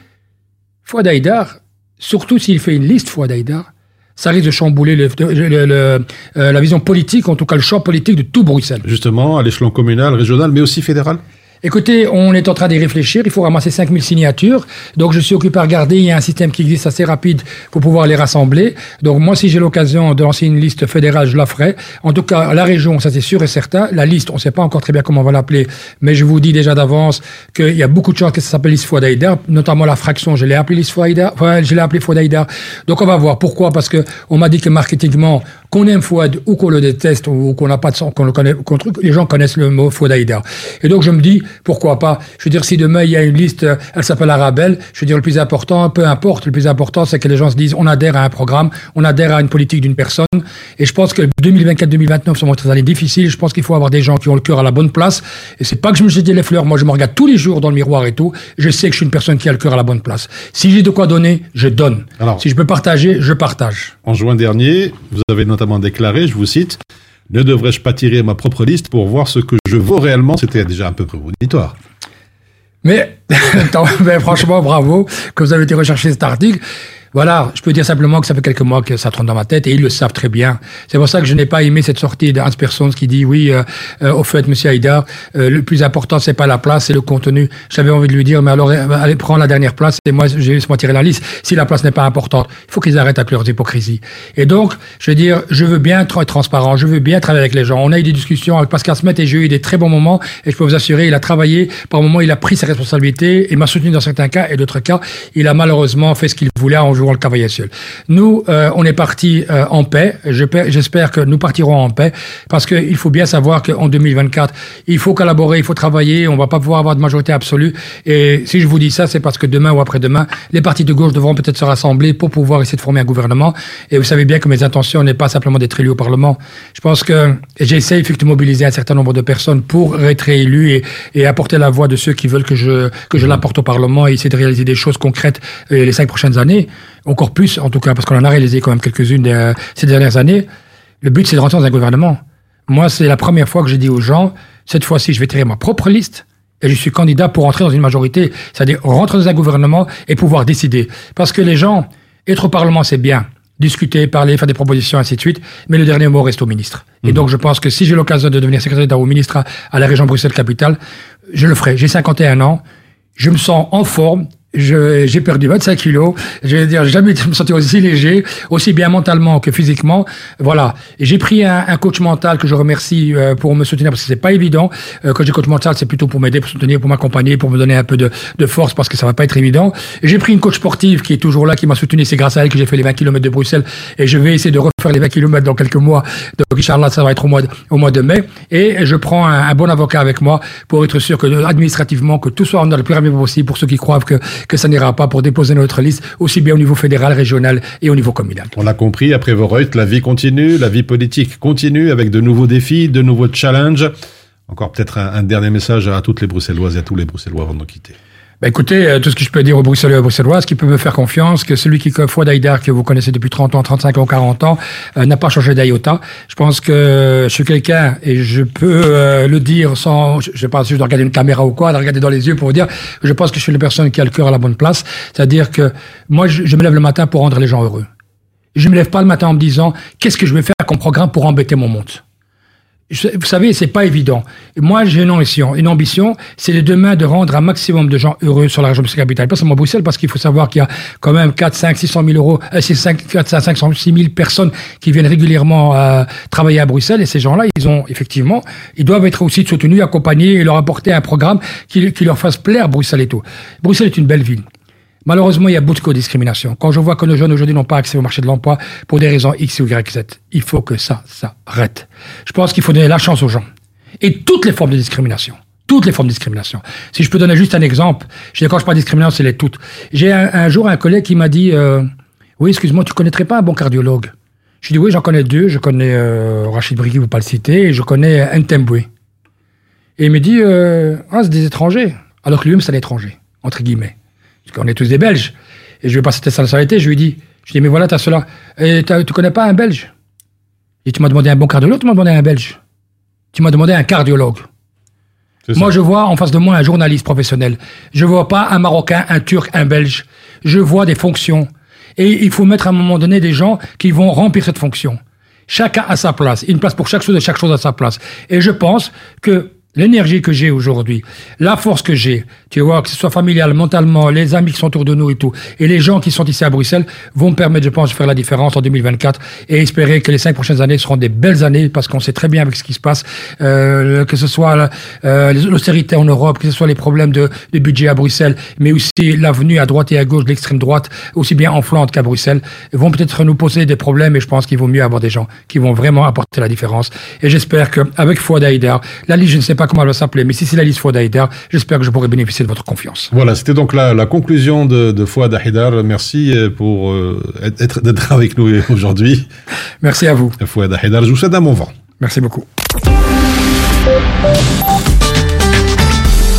Fouad Ahidar, surtout s'il fait une liste Fouad Ahidar, ça risque de chambouler le, le, le, euh, la vision politique, en tout cas le champ politique de tout Bruxelles. Justement, à l'échelon communal, régional, mais aussi fédéral ? Écoutez, on est en train d'y réfléchir, il faut ramasser cinq mille signatures, donc je suis occupé à regarder, il y a un système qui existe assez rapide pour pouvoir les rassembler, donc moi si j'ai l'occasion de lancer une liste fédérale, je la ferai, en tout cas la région, ça c'est sûr et certain, la liste, on ne sait pas encore très bien comment on va l'appeler, mais je vous dis déjà d'avance qu'il y a beaucoup de choses qui s'appellent liste Fouad Ahidar, notamment la fraction, je l'ai appelée liste Fouad Ahidar, enfin, je l'ai appelée Fouad Ahidar, donc on va voir pourquoi, parce que on m'a dit que marketingement, qu'on aime Fouad ou qu'on le déteste ou qu'on n'a pas de sens, qu'on le connaît, qu'on truc, les gens connaissent le mot Fouad Ahidar, et donc je me dis pourquoi pas. Je veux dire, si demain il y a une liste, elle s'appelle Arabel, je veux dire, le plus important, peu importe, le plus important, c'est que les gens se disent, on adhère à un programme, on adhère à une politique d'une personne. Et je pense que deux mille vingt-quatre deux mille vingt-neuf sont des années difficiles. Je pense qu'il faut avoir des gens qui ont le cœur à la bonne place. Et c'est pas que je me jette les fleurs. Moi, je me regarde tous les jours dans le miroir et tout. Je sais que je suis une personne qui a le cœur à la bonne place. Si j'ai de quoi donner, je donne. Alors, si je peux partager, je partage. En juin dernier, vous avez notamment déclaré, je vous cite, ne devrais-je pas tirer ma propre liste pour voir ce que je vaux réellement ? C'était déjà un peu prémonitoire. Mais, mais franchement, bravo que vous avez été rechercher cet article. Voilà, je peux dire simplement que ça fait quelques mois que ça tourne dans ma tête et ils le savent très bien. C'est pour ça que je n'ai pas aimé cette sortie d'Hans Persons qui dit oui, euh, euh, au fait, monsieur Ahidar, euh, le plus important, c'est pas la place, c'est le contenu. J'avais envie de lui dire, mais alors, allez, prends la dernière place et moi, je vais tirer la liste. Si la place n'est pas importante, il faut qu'ils arrêtent avec leurs hypocrisies. Et donc, je veux dire, je veux bien être transparent, je veux bien travailler avec les gens. On a eu des discussions avec Pascal Smet et j'ai eu des très bons moments et je peux vous assurer, il a travaillé, par moments, il a pris ses responsabilités et m'a soutenu dans certains cas et d'autres cas, il a malheureusement fait ce qu'il voulait en jouant le cavalier seul. Nous, euh, on est parti euh, en paix. Je, j'espère que nous partirons en paix parce qu'il faut bien savoir qu'en deux mille vingt-quatre, il faut collaborer, il faut travailler, on ne va pas pouvoir avoir de majorité absolue. Et si je vous dis ça, c'est parce que demain ou après-demain, les partis de gauche devront peut-être se rassembler pour pouvoir essayer de former un gouvernement. Et vous savez bien que mes intentions n'est pas simplement d'être élu au Parlement. Je pense que j'essaie de mobiliser un certain nombre de personnes pour être élu et, et apporter la voix de ceux qui veulent que je, que je l'apporte au Parlement et essayer de réaliser des choses concrètes euh, les cinq prochaines années. Encore plus, en tout cas, parce qu'on en a réalisé quand même quelques-unes euh, ces dernières années. Le but, c'est de rentrer dans un gouvernement. Moi, c'est la première fois que j'ai dit aux gens, cette fois-ci, je vais tirer ma propre liste et je suis candidat pour entrer dans une majorité. C'est-à-dire rentrer dans un gouvernement et pouvoir décider. Parce que les gens, être au Parlement, c'est bien. Discuter, parler, faire des propositions, ainsi de suite. Mais le dernier mot reste au ministre. Et mmh. donc, je pense que si j'ai l'occasion de devenir secrétaire d'État ou ministre à, à la région Bruxelles-Capitale, je le ferai. J'ai cinquante et un ans. Je me sens en forme. Je, j'ai perdu vingt-cinq kilos. Je veux dire, jamais je me sentais aussi léger, aussi bien mentalement que physiquement. Voilà. Et j'ai pris un, un coach mental que je remercie euh, pour me soutenir parce que c'est pas évident. Euh, quand j'ai coach mental, c'est plutôt pour m'aider, pour soutenir, pour m'accompagner, pour me donner un peu de, de force parce que ça va pas être évident. Et j'ai pris une coach sportive qui est toujours là, qui m'a soutenu. C'est grâce à elle que j'ai fait les vingt kilomètres de Bruxelles et je vais essayer de refaire les vingt kilomètres dans quelques mois. Donc, Inch'Allah, ça va être au mois de, au mois de mai. Et je prends un, un bon avocat avec moi pour être sûr que administrativement que tout soit en ordre le plus rapidement possible pour ceux qui croient que que ça n'ira pas pour déposer notre liste, aussi bien au niveau fédéral, régional et au niveau communal. On l'a compris, après Vooruit, la vie continue, la vie politique continue avec de nouveaux défis, de nouveaux challenges. Encore peut-être un, un dernier message à toutes les Bruxelloises et à tous les Bruxellois avant de nous quitter. Ben écoutez, tout ce que je peux dire aux Bruxellois et aux Bruxelloises, qui peuvent me faire confiance, que celui qui Fouad Ahidar, que vous connaissez depuis trente ans, trente-cinq ans, quarante ans, euh, n'a pas changé d'Iota. Je pense que je suis quelqu'un, et je peux euh, le dire sans, je sais pas, juste de regarder une caméra ou quoi, de regarder dans les yeux pour vous dire, je pense que je suis la personne qui a le cœur à la bonne place. C'est-à-dire que moi, je, je me lève le matin pour rendre les gens heureux. Je me lève pas le matin en me disant, qu'est-ce que je vais faire comme programme pour embêter mon monde? Vous savez, c'est pas évident. Moi, j'ai une ambition. Une ambition, c'est de demain de rendre un maximum de gens heureux sur la région de la capitale. Pas seulement Bruxelles, parce qu'il faut savoir qu'il y a quand même quatre, cinq, six cent mille euros, euh, cinq, quatre, cinq, cinq cent six mille personnes qui viennent régulièrement euh, travailler à Bruxelles. Et ces gens-là, ils ont, effectivement, ils doivent être aussi soutenus, accompagnés et leur apporter un programme qui, qui leur fasse plaire Bruxelles et tout. Bruxelles est une belle ville. Malheureusement, il y a beaucoup de discrimination. Quand je vois que nos jeunes aujourd'hui n'ont pas accès au marché de l'emploi pour des raisons X ou Y, Z, il faut que ça s'arrête. Je pense qu'il faut donner la chance aux gens. Et toutes les formes de discrimination. Toutes les formes de discrimination. Si je peux donner juste un exemple, je dis, quand je parle de discrimination, c'est les toutes. J'ai un, un jour un collègue qui m'a dit euh, « Oui, excuse-moi, tu connaîtrais pas un bon cardiologue ?» Je lui ai dit « Oui, j'en connais deux. Je connais euh, Rachid Briki, vous ne pouvez pas le citer, et je connais euh, Ntemboué. » Et il me dit euh, « Ah, c'est des étrangers. » Alors que lui-même, c'est un étranger, entre guillemets. Parce qu'on est tous des Belges. Et je vais pas citer sa nationalité, je lui dis, je dis, mais voilà, t'as cela. Et t'as, tu connais pas un Belge? Et tu m'as demandé un bon cardiologue, tu m'as demandé un Belge. Tu m'as demandé un cardiologue. Moi, je vois en face de moi un journaliste professionnel. Je vois pas un Marocain, un Turc, un Belge. Je vois des fonctions. Et il faut mettre à un moment donné des gens qui vont remplir cette fonction. Chacun à sa place. Une place pour chaque chose et chaque chose à sa place. Et je pense que l'énergie que j'ai aujourd'hui, la force que j'ai, tu vois, que ce soit familial, mentalement, les amis qui sont autour de nous et tout, et les gens qui sont ici à Bruxelles vont me permettre, je pense, de faire la différence en deux mille vingt-quatre et espérer que les cinq prochaines années seront des belles années parce qu'on sait très bien avec ce qui se passe, euh, que ce soit euh, l'austérité en Europe, que ce soit les problèmes de, de budget à Bruxelles, mais aussi l'avenue à droite et à gauche de l'extrême droite, aussi bien en Flandre qu'à Bruxelles, vont peut-être nous poser des problèmes et je pense qu'il vaut mieux avoir des gens qui vont vraiment apporter la différence. Et j'espère qu'avec Fouad Ahidar, la liste, je ne sais pas pas comment elle va s'appeler, mais si c'est la liste Fouad Ahidar, j'espère que je pourrai bénéficier de votre confiance. Voilà, c'était donc la, la conclusion de, de Fouad Ahidar. Merci pour euh, être, d'être avec nous aujourd'hui. Merci à vous. Fouad Ahidar, je vous souhaite un bon vent. Merci beaucoup.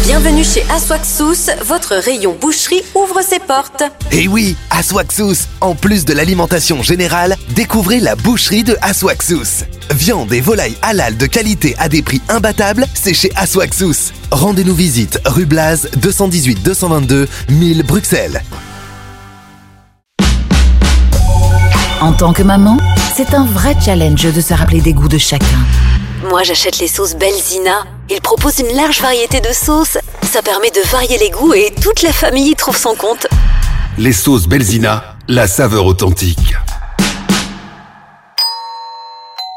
Bienvenue chez Aswaxous, votre rayon boucherie ouvre ses portes. Et oui, Aswaxous, en plus de l'alimentation générale, découvrez la boucherie de Aswaxous. Viande et volailles halal de qualité à des prix imbattables, c'est chez Aswaxous. Rendez-nous visite rue Blaze, deux cent dix-huit deux cent vingt-deux, mille Bruxelles. En tant que maman, c'est un vrai challenge de se rappeler des goûts de chacun. Moi, j'achète les sauces Belzina. Ils proposent une large variété de sauces. Ça permet de varier les goûts et toute la famille trouve son compte. Les sauces Belzina, la saveur authentique.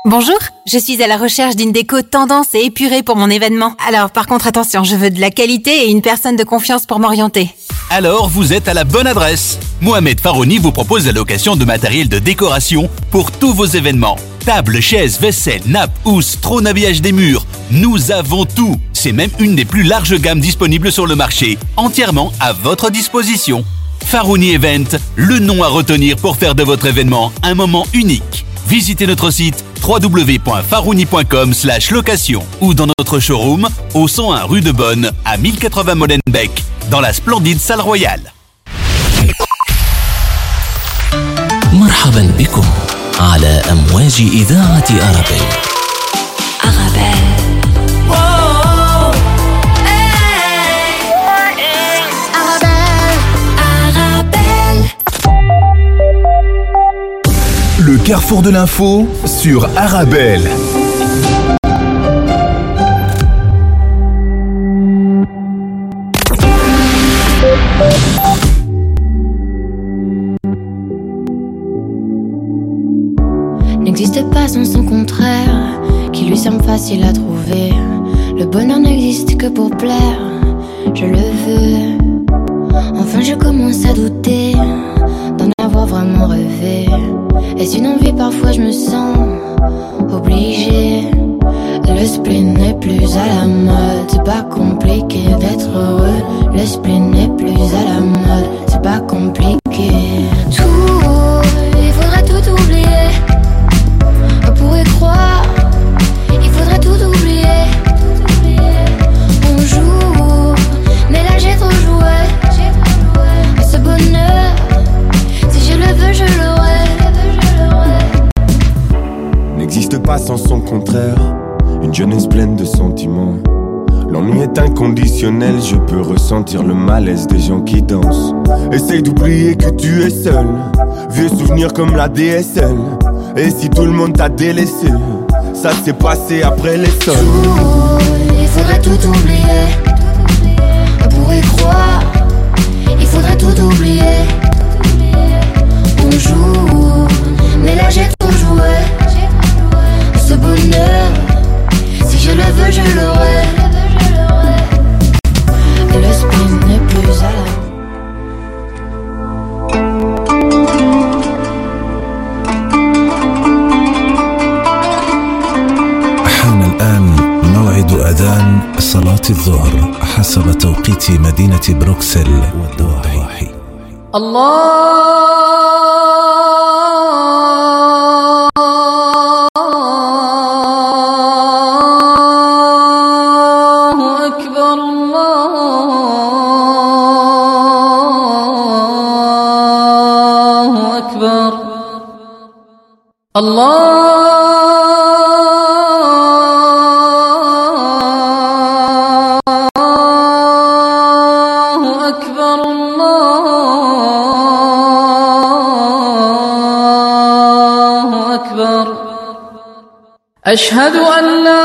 Bonjour, je suis à la recherche d'une déco tendance et épurée pour mon événement. Alors par contre, attention, je veux de la qualité et une personne de confiance pour m'orienter. Alors, vous êtes à la bonne adresse. Mohamed Farouni vous propose la location de matériel de décoration pour tous vos événements. Tables, chaises, vaisselle, nappes, housses, trône, habillage des murs. Nous avons tout. C'est même une des plus larges gammes disponibles sur le marché, entièrement à votre disposition. Farouni Event, le nom à retenir pour faire de votre événement un moment unique. Visitez notre site w w w point farouni point com slash location ou dans notre showroom au cent un rue de Bonne à mille quatre-vingts Molenbeek dans la splendide salle royale. مرحبا بكم على أمواج إذاعة أرابيل. أرابيل. Le carrefour de l'info sur Arabel. N'existe pas sans son contraire, qui lui semble facile à trouver. Le bonheur n'existe que pour plaire, je le veux. Enfin je commence à douter d'en avoir vraiment rêvé. Est-ce une envie? Parfois je me sens obligée. Le spleen n'est plus à la mode. C'est pas compliqué d'être heureux. Le spleen n'est plus à la mode. C'est pas compliqué. Tout, il faudrait tout oublier. On pourrait croire. Il faudrait tout oublier. On joue, mais là j'ai trop joué. Et ce bonheur, si je le veux, je l'aurai. N'existe pas sans son contraire, une jeunesse pleine de sentiments. L'ennui est inconditionnel, je peux ressentir le malaise des gens qui dansent. Essaye d'oublier que tu es seul, vieux souvenirs comme la D S L. Et si tout le monde t'a délaissé, ça s'est passé après les sols. Tout, il faudrait tout oublier. On pourrait croire, il faudrait tout oublier. On joue, mais là j'ai trop joué. Ce bonheur, si je le veux, je l'aurai. Et le spleen n'est plus à la. حان الآن موعد أذان صلاة الظهر حسب توقيت مدينة بروكسل والضواحي. الله الله أكبر الله أكبر أشهد أن لا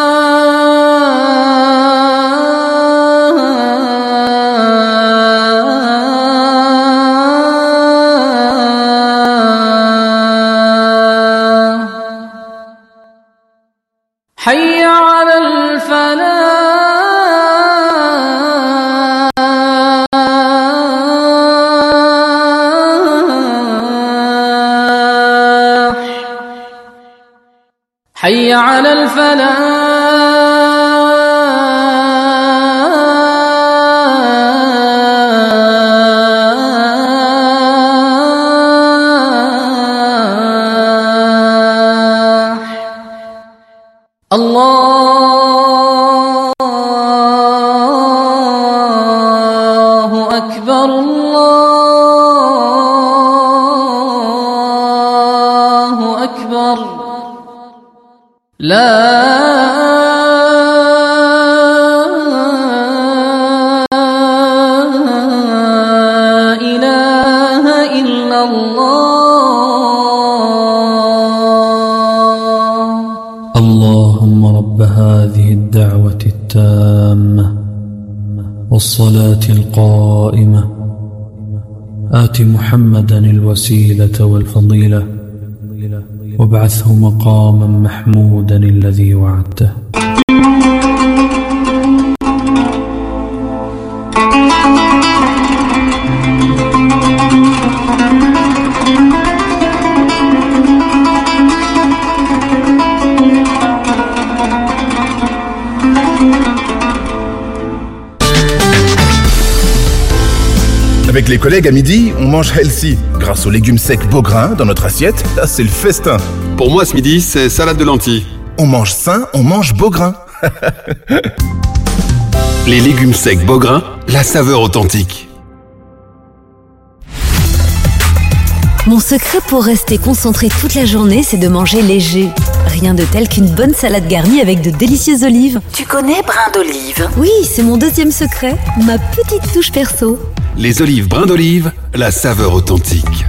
حي على الفلاح حي على الفلاح الله أكبر الله أكبر لا إله إلا الله اللهم رب هذه الدعوة التامة والصلاة القائمة آت محمدا الوسيلة والفضيلة وابعثه مقاما محمودا الذي وعدته Avec les collègues à midi, on mange healthy. Grâce aux légumes secs Beaugrain dans notre assiette, là c'est le festin. Pour moi ce midi, c'est salade de lentilles. On mange sain, on mange Beaugrain. Les légumes secs Beaugrain, la saveur authentique. Mon secret pour rester concentré toute la journée, c'est de manger léger. Rien de tel qu'une bonne salade garnie avec de délicieuses olives. Tu connais brin d'olive? Oui, c'est mon deuxième secret, ma petite touche perso. Les olives brin d'olive, la saveur authentique.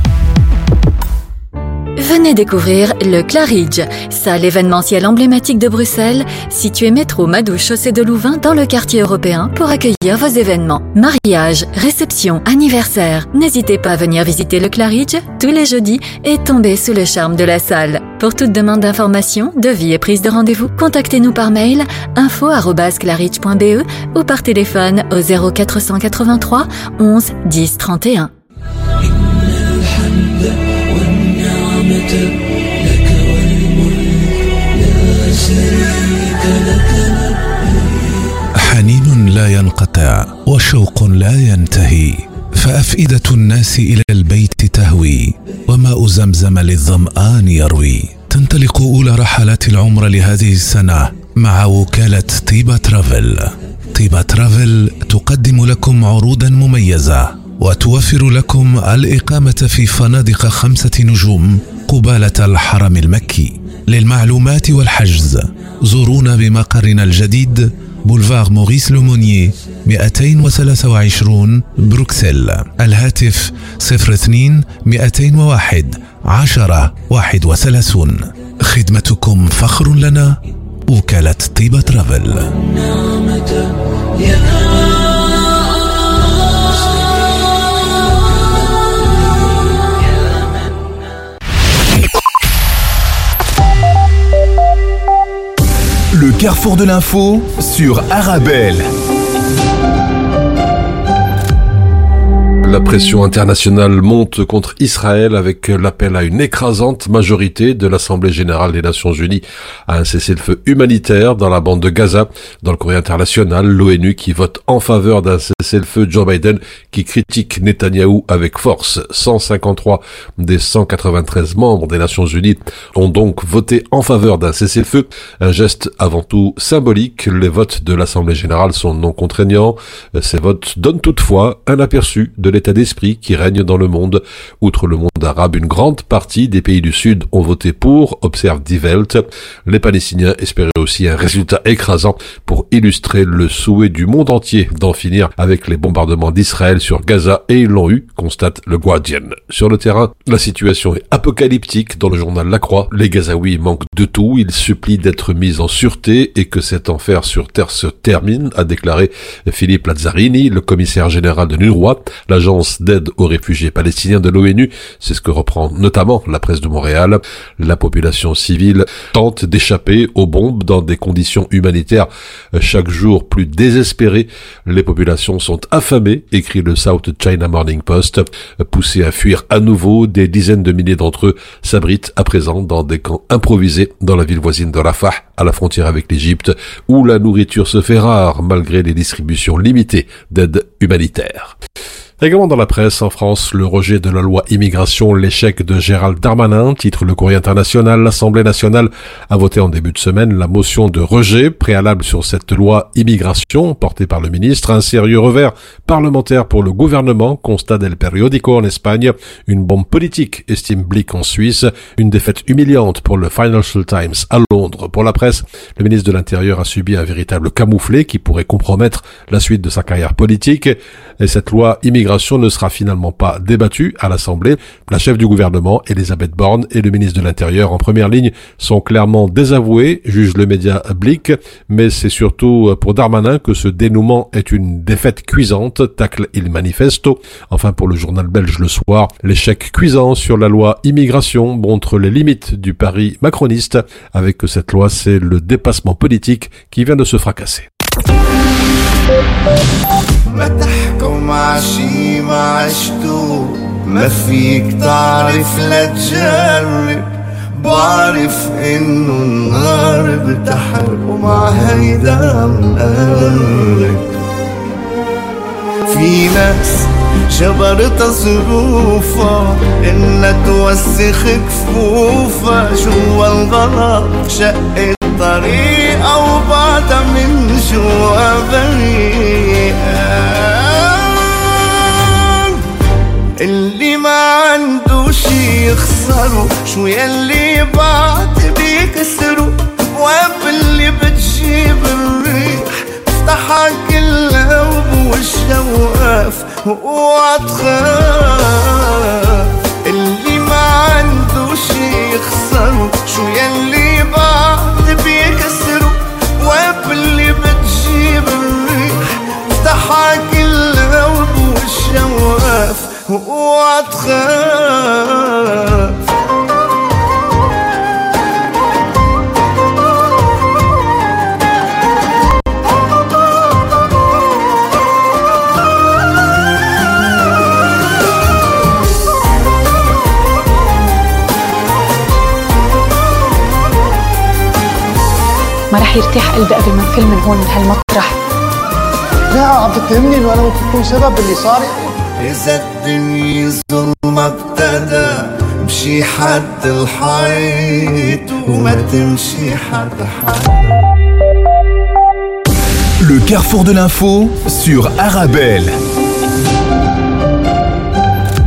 Venez découvrir le Claridge, salle événementielle emblématique de Bruxelles, située métro Madouche chaussée de Louvain dans le quartier européen pour accueillir vos événements. Mariage, réception, anniversaire. N'hésitez pas à venir visiter le Claridge tous les jeudis et tomber sous le charme de la salle. Pour toute demande d'information, devis et prise de rendez-vous, contactez-nous par mail info arobase claridge point b e ou par téléphone au zéro quatre cent quatre-vingt-trois onze dix trente et un. حنين لا ينقطع وشوق لا ينتهي فأفئدة الناس إلى البيت تهوي وماء زمزم للظمآن يروي. تنطلق أولى رحلات العمر لهذه السنة مع وكالة طيبة ترافل. طيبة ترافل تقدم لكم عروضا مميزة وتوفر لكم الإقامة في فنادق خمسة نجوم قبالة الحرم المكي. للمعلومات والحجز زورونا بمقرنا الجديد بولفار موريس لومونيي مئتين وثلاثة وعشرين بروكسل. الهاتف صفر اثنين مئتين وواحد عشرة واحد وثلاثين. خدمتكم فخر لنا. وكالة طيبة ترافل. Le carrefour de l'info sur Arabel. La pression internationale monte contre Israël avec l'appel à une écrasante majorité de l'Assemblée générale des Nations unies à un cessez-le-feu humanitaire dans la bande de Gaza. Dans le courrier international, l'ONU qui vote en faveur d'un cessez-le-feu, Joe Biden qui critique Netanyahou avec force. cent cinquante-trois des cent quatre-vingt-treize membres des Nations unies ont donc voté en faveur d'un cessez-le-feu. Un geste avant tout symbolique. Les votes de l'Assemblée générale sont non contraignants. Ces votes donnent toutefois un aperçu de l'état d'esprit qui règne dans le monde. Outre le monde monde arabe, une grande partie des pays du Sud ont voté pour, observe Die Welt. Les Palestiniens espéraient aussi un résultat écrasant pour illustrer le souhait du monde entier d'en finir avec les bombardements d'Israël sur Gaza, et ils l'ont eu, constate le Guardian. Sur le terrain, la situation est apocalyptique. Dans le journal La Croix, les Gazaouis manquent de tout. Ils supplient d'être mis en sûreté et que cet enfer sur terre se termine, a déclaré Philippe Lazzarini, le commissaire général de l'UNRWA, l'agence d'aide aux réfugiés palestiniens de l'ONU. C'est ce que reprend notamment la presse de Montréal. La population civile tente d'échapper aux bombes dans des conditions humanitaires chaque jour plus désespérées. Les populations sont affamées, écrit le South China Morning Post. Poussés à fuir à nouveau, des dizaines de milliers d'entre eux s'abritent à présent dans des camps improvisés dans la ville voisine de Rafah, à la frontière avec l'Égypte, où la nourriture se fait rare malgré les distributions limitées d'aide humanitaire. Également dans la presse, en France, le rejet de la loi immigration, l'échec de Gérald Darmanin, titre le Courrier international. L'Assemblée nationale a voté en début de semaine la motion de rejet préalable sur cette loi immigration portée par le ministre. Un sérieux revers parlementaire pour le gouvernement, constate El Periódico en Espagne. Une bombe politique, estime Blick en Suisse. Une défaite humiliante pour le Financial Times à Londres. Pour la presse, le ministre de l'Intérieur a subi un véritable camouflet qui pourrait compromettre la suite de sa carrière politique. Et cette loi immigration ne sera finalement pas débattue à l'Assemblée. La chef du gouvernement, Elisabeth Borne, et le ministre de l'Intérieur en première ligne sont clairement désavoués, juge le média Blick, mais c'est surtout pour Darmanin que ce dénouement est une défaite cuisante, tacle il manifesto. Enfin, pour le journal belge Le Soir, l'échec cuisant sur la loi immigration montre les limites du pari macroniste. Avec cette loi, c'est le dépassement politique qui vient de se fracasser. بتحكم عشي ما عشتو ما فيك تعرف لا تجرب بعرف انه النار بتحرق ومع هيدا منقرب في ناس جبرت ظروفها انها توسخ كفوفها جوا الغلا شقت طريقها وبعدها من جوا بريئة اللي ما عنده شي يخسره شو يلي بعد بيكسره وقف اللي بتجيب الريح افتحها كلها وبوجها وقف وقوع تخاف اللي ما عنده شي يخسره شو يلي بعد بيكسره وقف اللي بتجيب الريح افتحها كلها وبوجها وقف وأتخاف ما رح يرتاح قلبي قبل ما نفل من هون من هالمطرح. لا عم تتهمني انه انا ممكن اكون سبب اللي صار. إذا الدنيا ظلمة ابتدى مشي حد الحيط وما تمشي حد حيط. Le carrefour de l'info sur Arabel.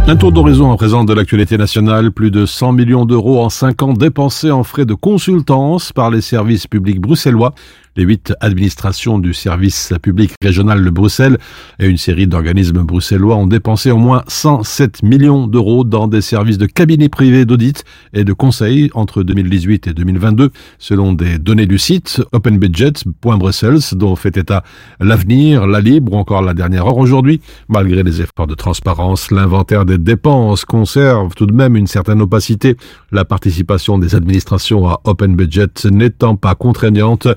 Un tour d'horizon en présence de l'actualité nationale. Plus de cent millions d'euros en cinq ans dépensés en frais de consultance par les services publics bruxellois. Les huit administrations du service public régional de Bruxelles et une série d'organismes bruxellois ont dépensé au moins cent sept millions d'euros dans des services de cabinets privés d'audit et de conseil entre deux mille dix-huit et deux mille vingt-deux, selon des données du site open budget point brussels, dont fait état l'avenir, la libre ou encore la dernière heure aujourd'hui. Malgré les efforts de transparence, l'inventaire des dépenses conserve tout de même une certaine opacité. La participation des administrations à Open Budget n'étant pas contraignante,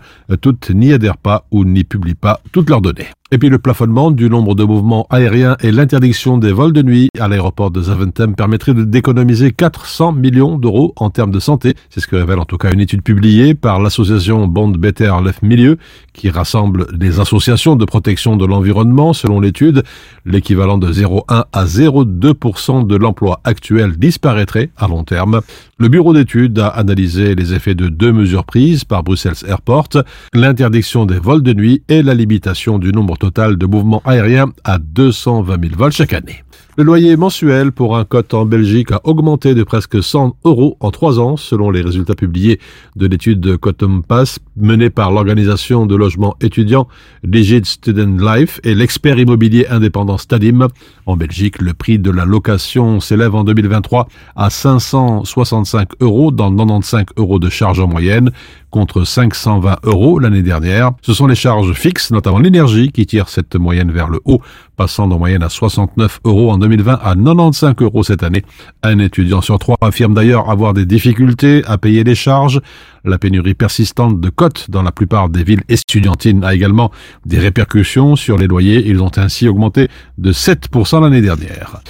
toutes n'y adhèrent pas ou n'y publient pas toutes leurs données. Et puis le plafonnement du nombre de mouvements aériens et l'interdiction des vols de nuit à l'aéroport de Zaventem permettrait d'économiser quatre cents millions d'euros en termes de santé. C'est ce que révèle en tout cas une étude publiée par l'association Bond Beter Leefmilieu, qui rassemble des associations de protection de l'environnement. Selon l'étude, l'équivalent de zéro virgule un à zéro virgule deux pour cent de l'emploi actuel disparaîtrait à long terme. Le bureau d'études a analysé les effets de deux mesures prises par Bruxelles Airport, l'interdiction des vols de nuit et la limitation du nombre total de mouvements aériens à deux cent vingt mille vols chaque année. Le loyer mensuel pour un cote en Belgique a augmenté de presque cent euros en trois ans, selon les résultats publiés de l'étude Cotum Pass menée par l'organisation de logements étudiants Digit Student Life et l'expert immobilier indépendant Stadim. En Belgique, le prix de la location s'élève en deux mille vingt-trois à cinq cent soixante-cinq euros, dans quatre-vingt-quinze euros de charges en moyenne, contre cinq cent vingt euros l'année dernière. Ce sont les charges fixes, notamment l'énergie, qui tirent cette moyenne vers le haut, passant en moyenne à soixante-neuf euros en deux mille vingt à quatre-vingt-quinze euros cette année. Un étudiant sur trois affirme d'ailleurs avoir des difficultés à payer les charges. La pénurie persistante de cotes dans la plupart des villes estudiantines a également des répercussions sur les loyers. Ils ont ainsi augmenté de sept pour cent l'année dernière.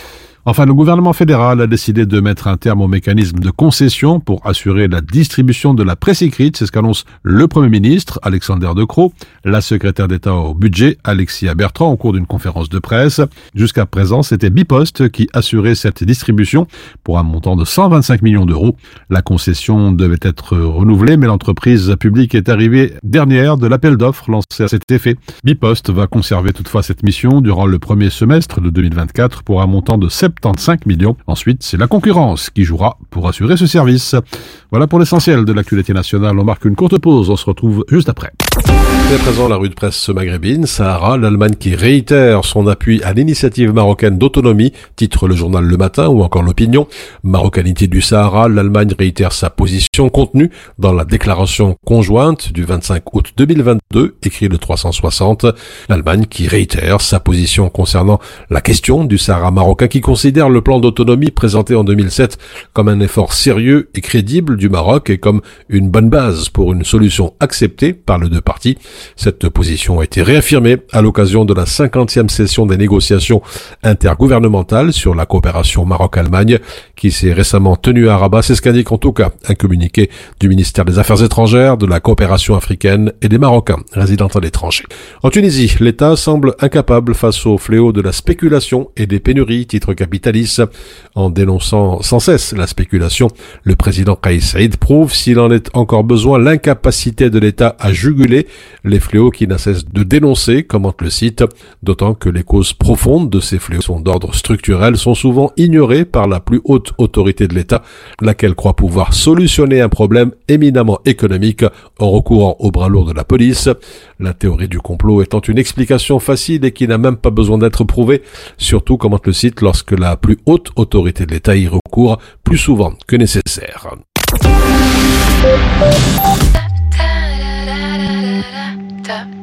Enfin, le gouvernement fédéral a décidé de mettre un terme au mécanisme de concession pour assurer la distribution de la presse écrite. C'est ce qu'annonce le Premier ministre, Alexander De Croo, la secrétaire d'État au budget, Alexia Bertrand, au cours d'une conférence de presse. Jusqu'à présent, c'était Bpost qui assurait cette distribution pour un montant de cent vingt-cinq millions d'euros. La concession devait être renouvelée, mais l'entreprise publique est arrivée dernière de l'appel d'offres lancé à cet effet. Bpost va conserver toutefois cette mission durant le premier semestre de deux mille vingt-quatre pour un montant de soixante-quinze millions. Ensuite, c'est la concurrence qui jouera pour assurer ce service. Voilà pour l'essentiel de l'actualité nationale. On marque une courte pause. On se retrouve juste après. Dès présent, la rue de presse maghrébine, Sahara, l'Allemagne qui réitère son appui à l'initiative marocaine d'autonomie, titre le journal Le Matin ou encore l'Opinion. Marocanité du Sahara, l'Allemagne réitère sa position contenue dans la déclaration conjointe du vingt-cinq août deux mille vingt-deux, écrit le trois cent soixante. L'Allemagne qui réitère sa position concernant la question du Sahara marocain, qui considère le plan d'autonomie présenté en deux mille sept comme un effort sérieux et crédible du Maroc et comme une bonne base pour une solution acceptée par les deux parties. Cette position a été réaffirmée à l'occasion de la cinquantième session des négociations intergouvernementales sur la coopération Maroc-Allemagne qui s'est récemment tenue à Rabat. C'est ce qu'indique en tout cas un communiqué du ministère des Affaires étrangères, de la coopération africaine et des Marocains résidant à l'étranger. En Tunisie, l'État semble incapable face au fléau de la spéculation et des pénuries, titre Capitalis. En dénonçant sans cesse la spéculation, le président Kais Saïed prouve, s'il en est encore besoin, l'incapacité de l'État à juguler les fléaux qui n'a cesse de dénoncer, commente le site, d'autant que les causes profondes de ces fléaux sont d'ordre structurel, sont souvent ignorées par la plus haute autorité de l'État, laquelle croit pouvoir solutionner un problème éminemment économique en recourant au bras lourd de la police. La théorie du complot étant une explication facile et qui n'a même pas besoin d'être prouvée, surtout, commente le site, lorsque la plus haute autorité de l'État y recourt plus souvent que nécessaire.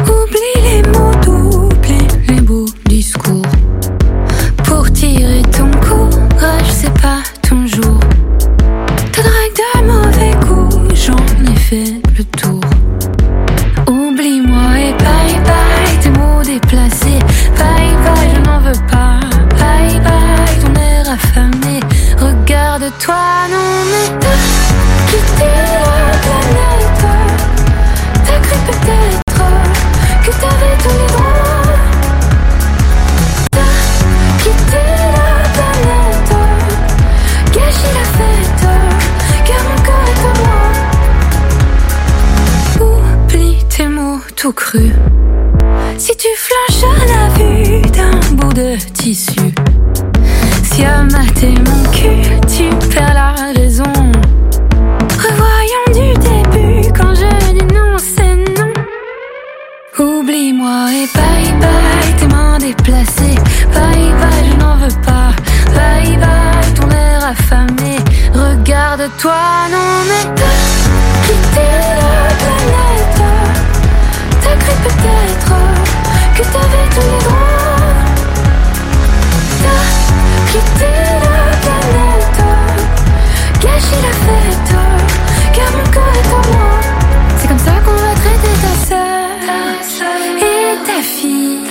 oublie les mots doux, oublie les beaux discours. Pour tirer ton courage, c'est pas ton jour. Ta drague de mauvais goût, j'en ai fait le tour. Oublie-moi et bye bye, tes mots déplacés. Bye bye, je n'en veux pas. Bye bye, ton air affamé. Regarde-toi, non mais t'as quitté la planète. T'as cru peut-être que t'avais tous les droits. T'as quitté la planète, gâché la fête, car mon corps est en moi. Oublie tes mots tout crus. Si tu flashes à la vue d'un bout de tissu, si à mater mon cul, tu perds la raison. Revoyons du début, quand je dis non, c'est non. Oublie-moi et bye bye, tes mains déplacées. Bye bye, je n'en veux pas. Bye bye, ton air affamé. Regarde-toi, non mais t'as quitté la planète. T'as cru peut-être que t'avais tous les droits. T'as quitté la planète, gâché la fête, car mon corps est en moi. C'est comme ça qu'on va traiter ta sœur et ta fille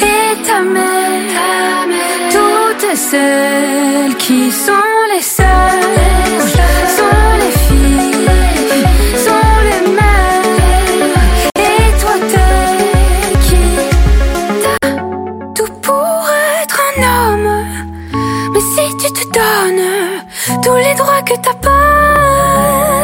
et ta mère, toutes celles qui sont les seules, sont les filles, sont les mères. Et toi t'es qui? T'as tout pour être un homme, mais si tu te donnes tous les droits que t'as pas.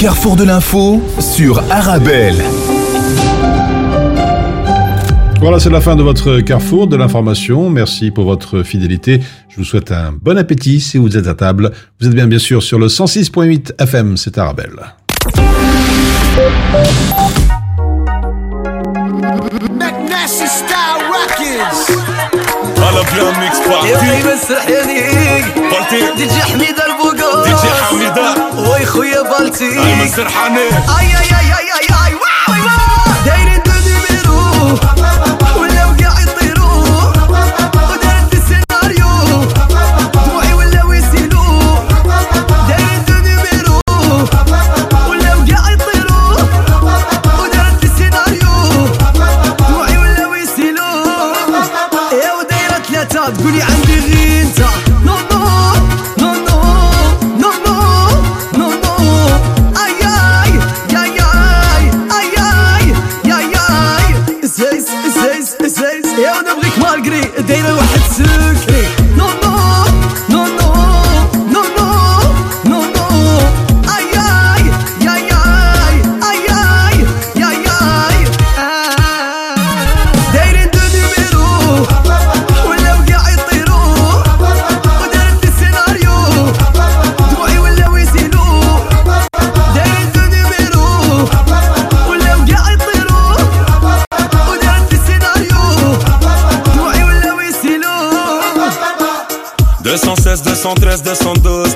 Carrefour de l'info sur Arabel. Voilà, c'est la fin de votre carrefour de l'information. Merci pour votre fidélité. Je vous souhaite un bon appétit si vous êtes à table. Vous êtes bien bien sûr sur le cent six virgule huit F M, c'est Arabel. وي خويا بالتي انا مسرحانه اي اي اي اي اي اي واو واو دايرين دودي بيرو ولاو قاع يطيرو ودارت السيناريو طموحي ولاو يسيلو دايرين دودي بيرو ولاو قاع يطيرو ودارت السيناريو طموحي ولاو يسيلو يا ودايره ثلاثه تقولي عندي غير انت مئتين وثلاثة عشر مئتين وثلاثة عشر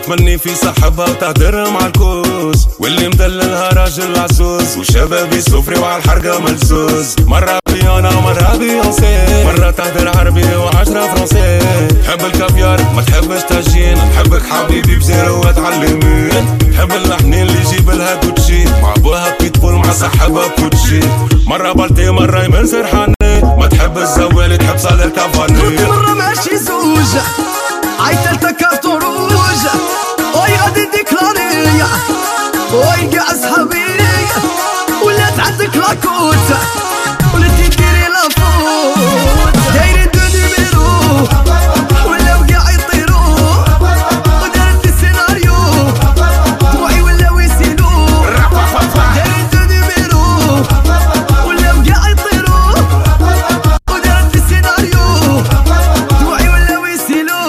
تمني في صحبة وتهدر مع الكوز واللي مدللها راجل عزوز وشباب يسوفري وعالحرقة ملزوز مرة بيانا ومرة بيونسي مرة تهدر عربي وعشرة فرنسي حب الكافيار ما تحبش تاجين نحبك حبيبي بزيرو وتعلمين حب اللحنين اللي يجيب لها كوتشي مع بوها بيتبول مع صحبة كوتشي مرة بالتي مرة يمن سرحاني ما تحب الزوالي تحب صالر كافاني كنت مرة ماشي زوجة عيتلتا كارتون روج أي عديدي كلارية أي قاع صحابية ولات عندك لاكوت ولاتي ديري لافوت دايرين دو نيميرو ولاو قاع يطيرو ودارت السيناريو طموحي ولاو يسيلو دايرين دو نيميرو ولاو قاع يطيرو ودارت السيناريو طموحي ولاو يسيلو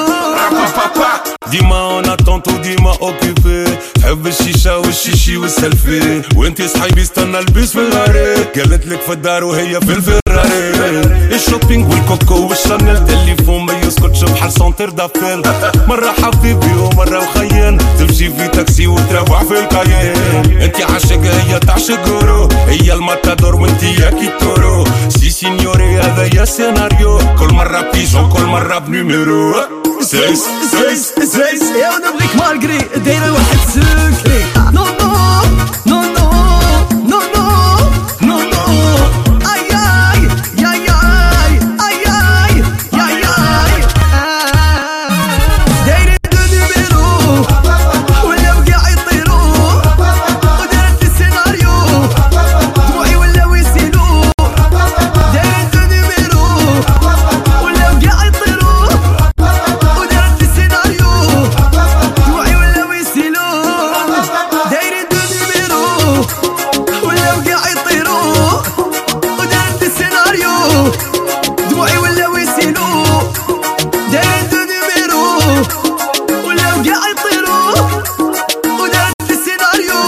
ديما انا طونتو ديما اوكيبي حب الشيشه والشيشي والسلفي وانتي صحيبي استنى البيس في الغاري قالت لك في الدار وهي في الفراري الشوبينغ والكوكو والشانل التليفون ما يسكتش بحال سونتر دافير مره حبيبي ومره وخيان تمشي في تاكسي وتروح في الكاين انتي عاشقه هي تعشق غورو هي الماتادور وانتي يا كيتورو سي سينيوري هذا يا سيناريو كل مره بيجون كل مره بنيميرو سيس سيس سيس يا نبغيك مالغري دايره واحد سكري نو نو نو نو نو نو اي اي يا يا اي اي يا يا دايره ديميرو ولاو قاع يطيرو ودارت السيناريو طموحي ولاو يسيلو دايره ديميرو ولاو قاع يطيرو ودارت السيناريو طموحي ولاو يسيلو دايره ديميرو ولاو قاع يطيرو ودارت السيناريو طموحي ولاو يسيلو دايره ديميرو ولاو قاع يطيرو ودارت السيناريو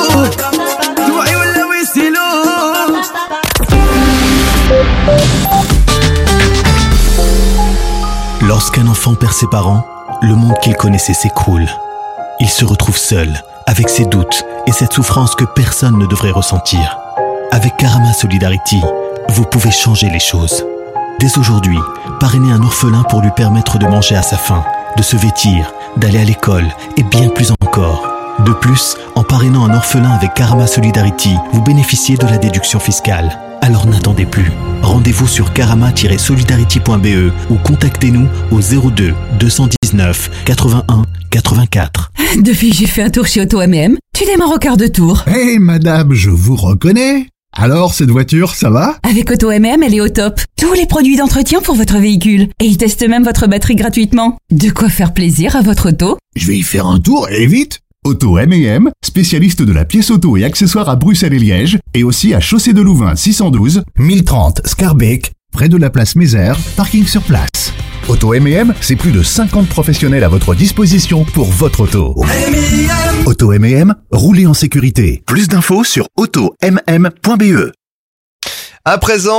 طموحي ولاو يسيلو Lorsqu'un enfant perd ses parents, le monde qu'il connaissait s'écroule. Il se retrouve seul, avec ses doutes et cette souffrance que personne ne devrait ressentir. Avec Karama Solidarity, vous pouvez changer les choses. Dès aujourd'hui, parrainez un orphelin pour lui permettre de manger à sa faim, de se vêtir, d'aller à l'école et bien plus encore. De plus, en parrainant un orphelin avec Karama Solidarity, vous bénéficiez de la déduction fiscale. Alors n'attendez plus. Rendez-vous sur karama tiret solidarity point b e ou contactez-nous au zéro deux, deux cent dix-neuf, quatre-vingt-un, quatre-vingt-quatre. Depuis, j'ai fait un tour chez Auto M et M. Tu démarres au quart de tour. Hé hey, madame, je vous reconnais. Alors, cette voiture, ça va ? Avec Auto M et M, elle est au top. Tous les produits d'entretien pour votre véhicule. Et ils testent même votre batterie gratuitement. De quoi faire plaisir à votre auto ? Je vais y faire un tour, et vite ! Auto M et M, spécialiste de la pièce auto et accessoires à Bruxelles et Liège, et aussi à Chaussée de Louvain six cent douze, mille trente Scarbeck, près de la place Mézère, parking sur place. Auto M et M, c'est plus de cinquante professionnels à votre disposition pour votre auto. M et M. Auto M et M, roulez en sécurité. Plus d'infos sur auto m m point b e. À présent,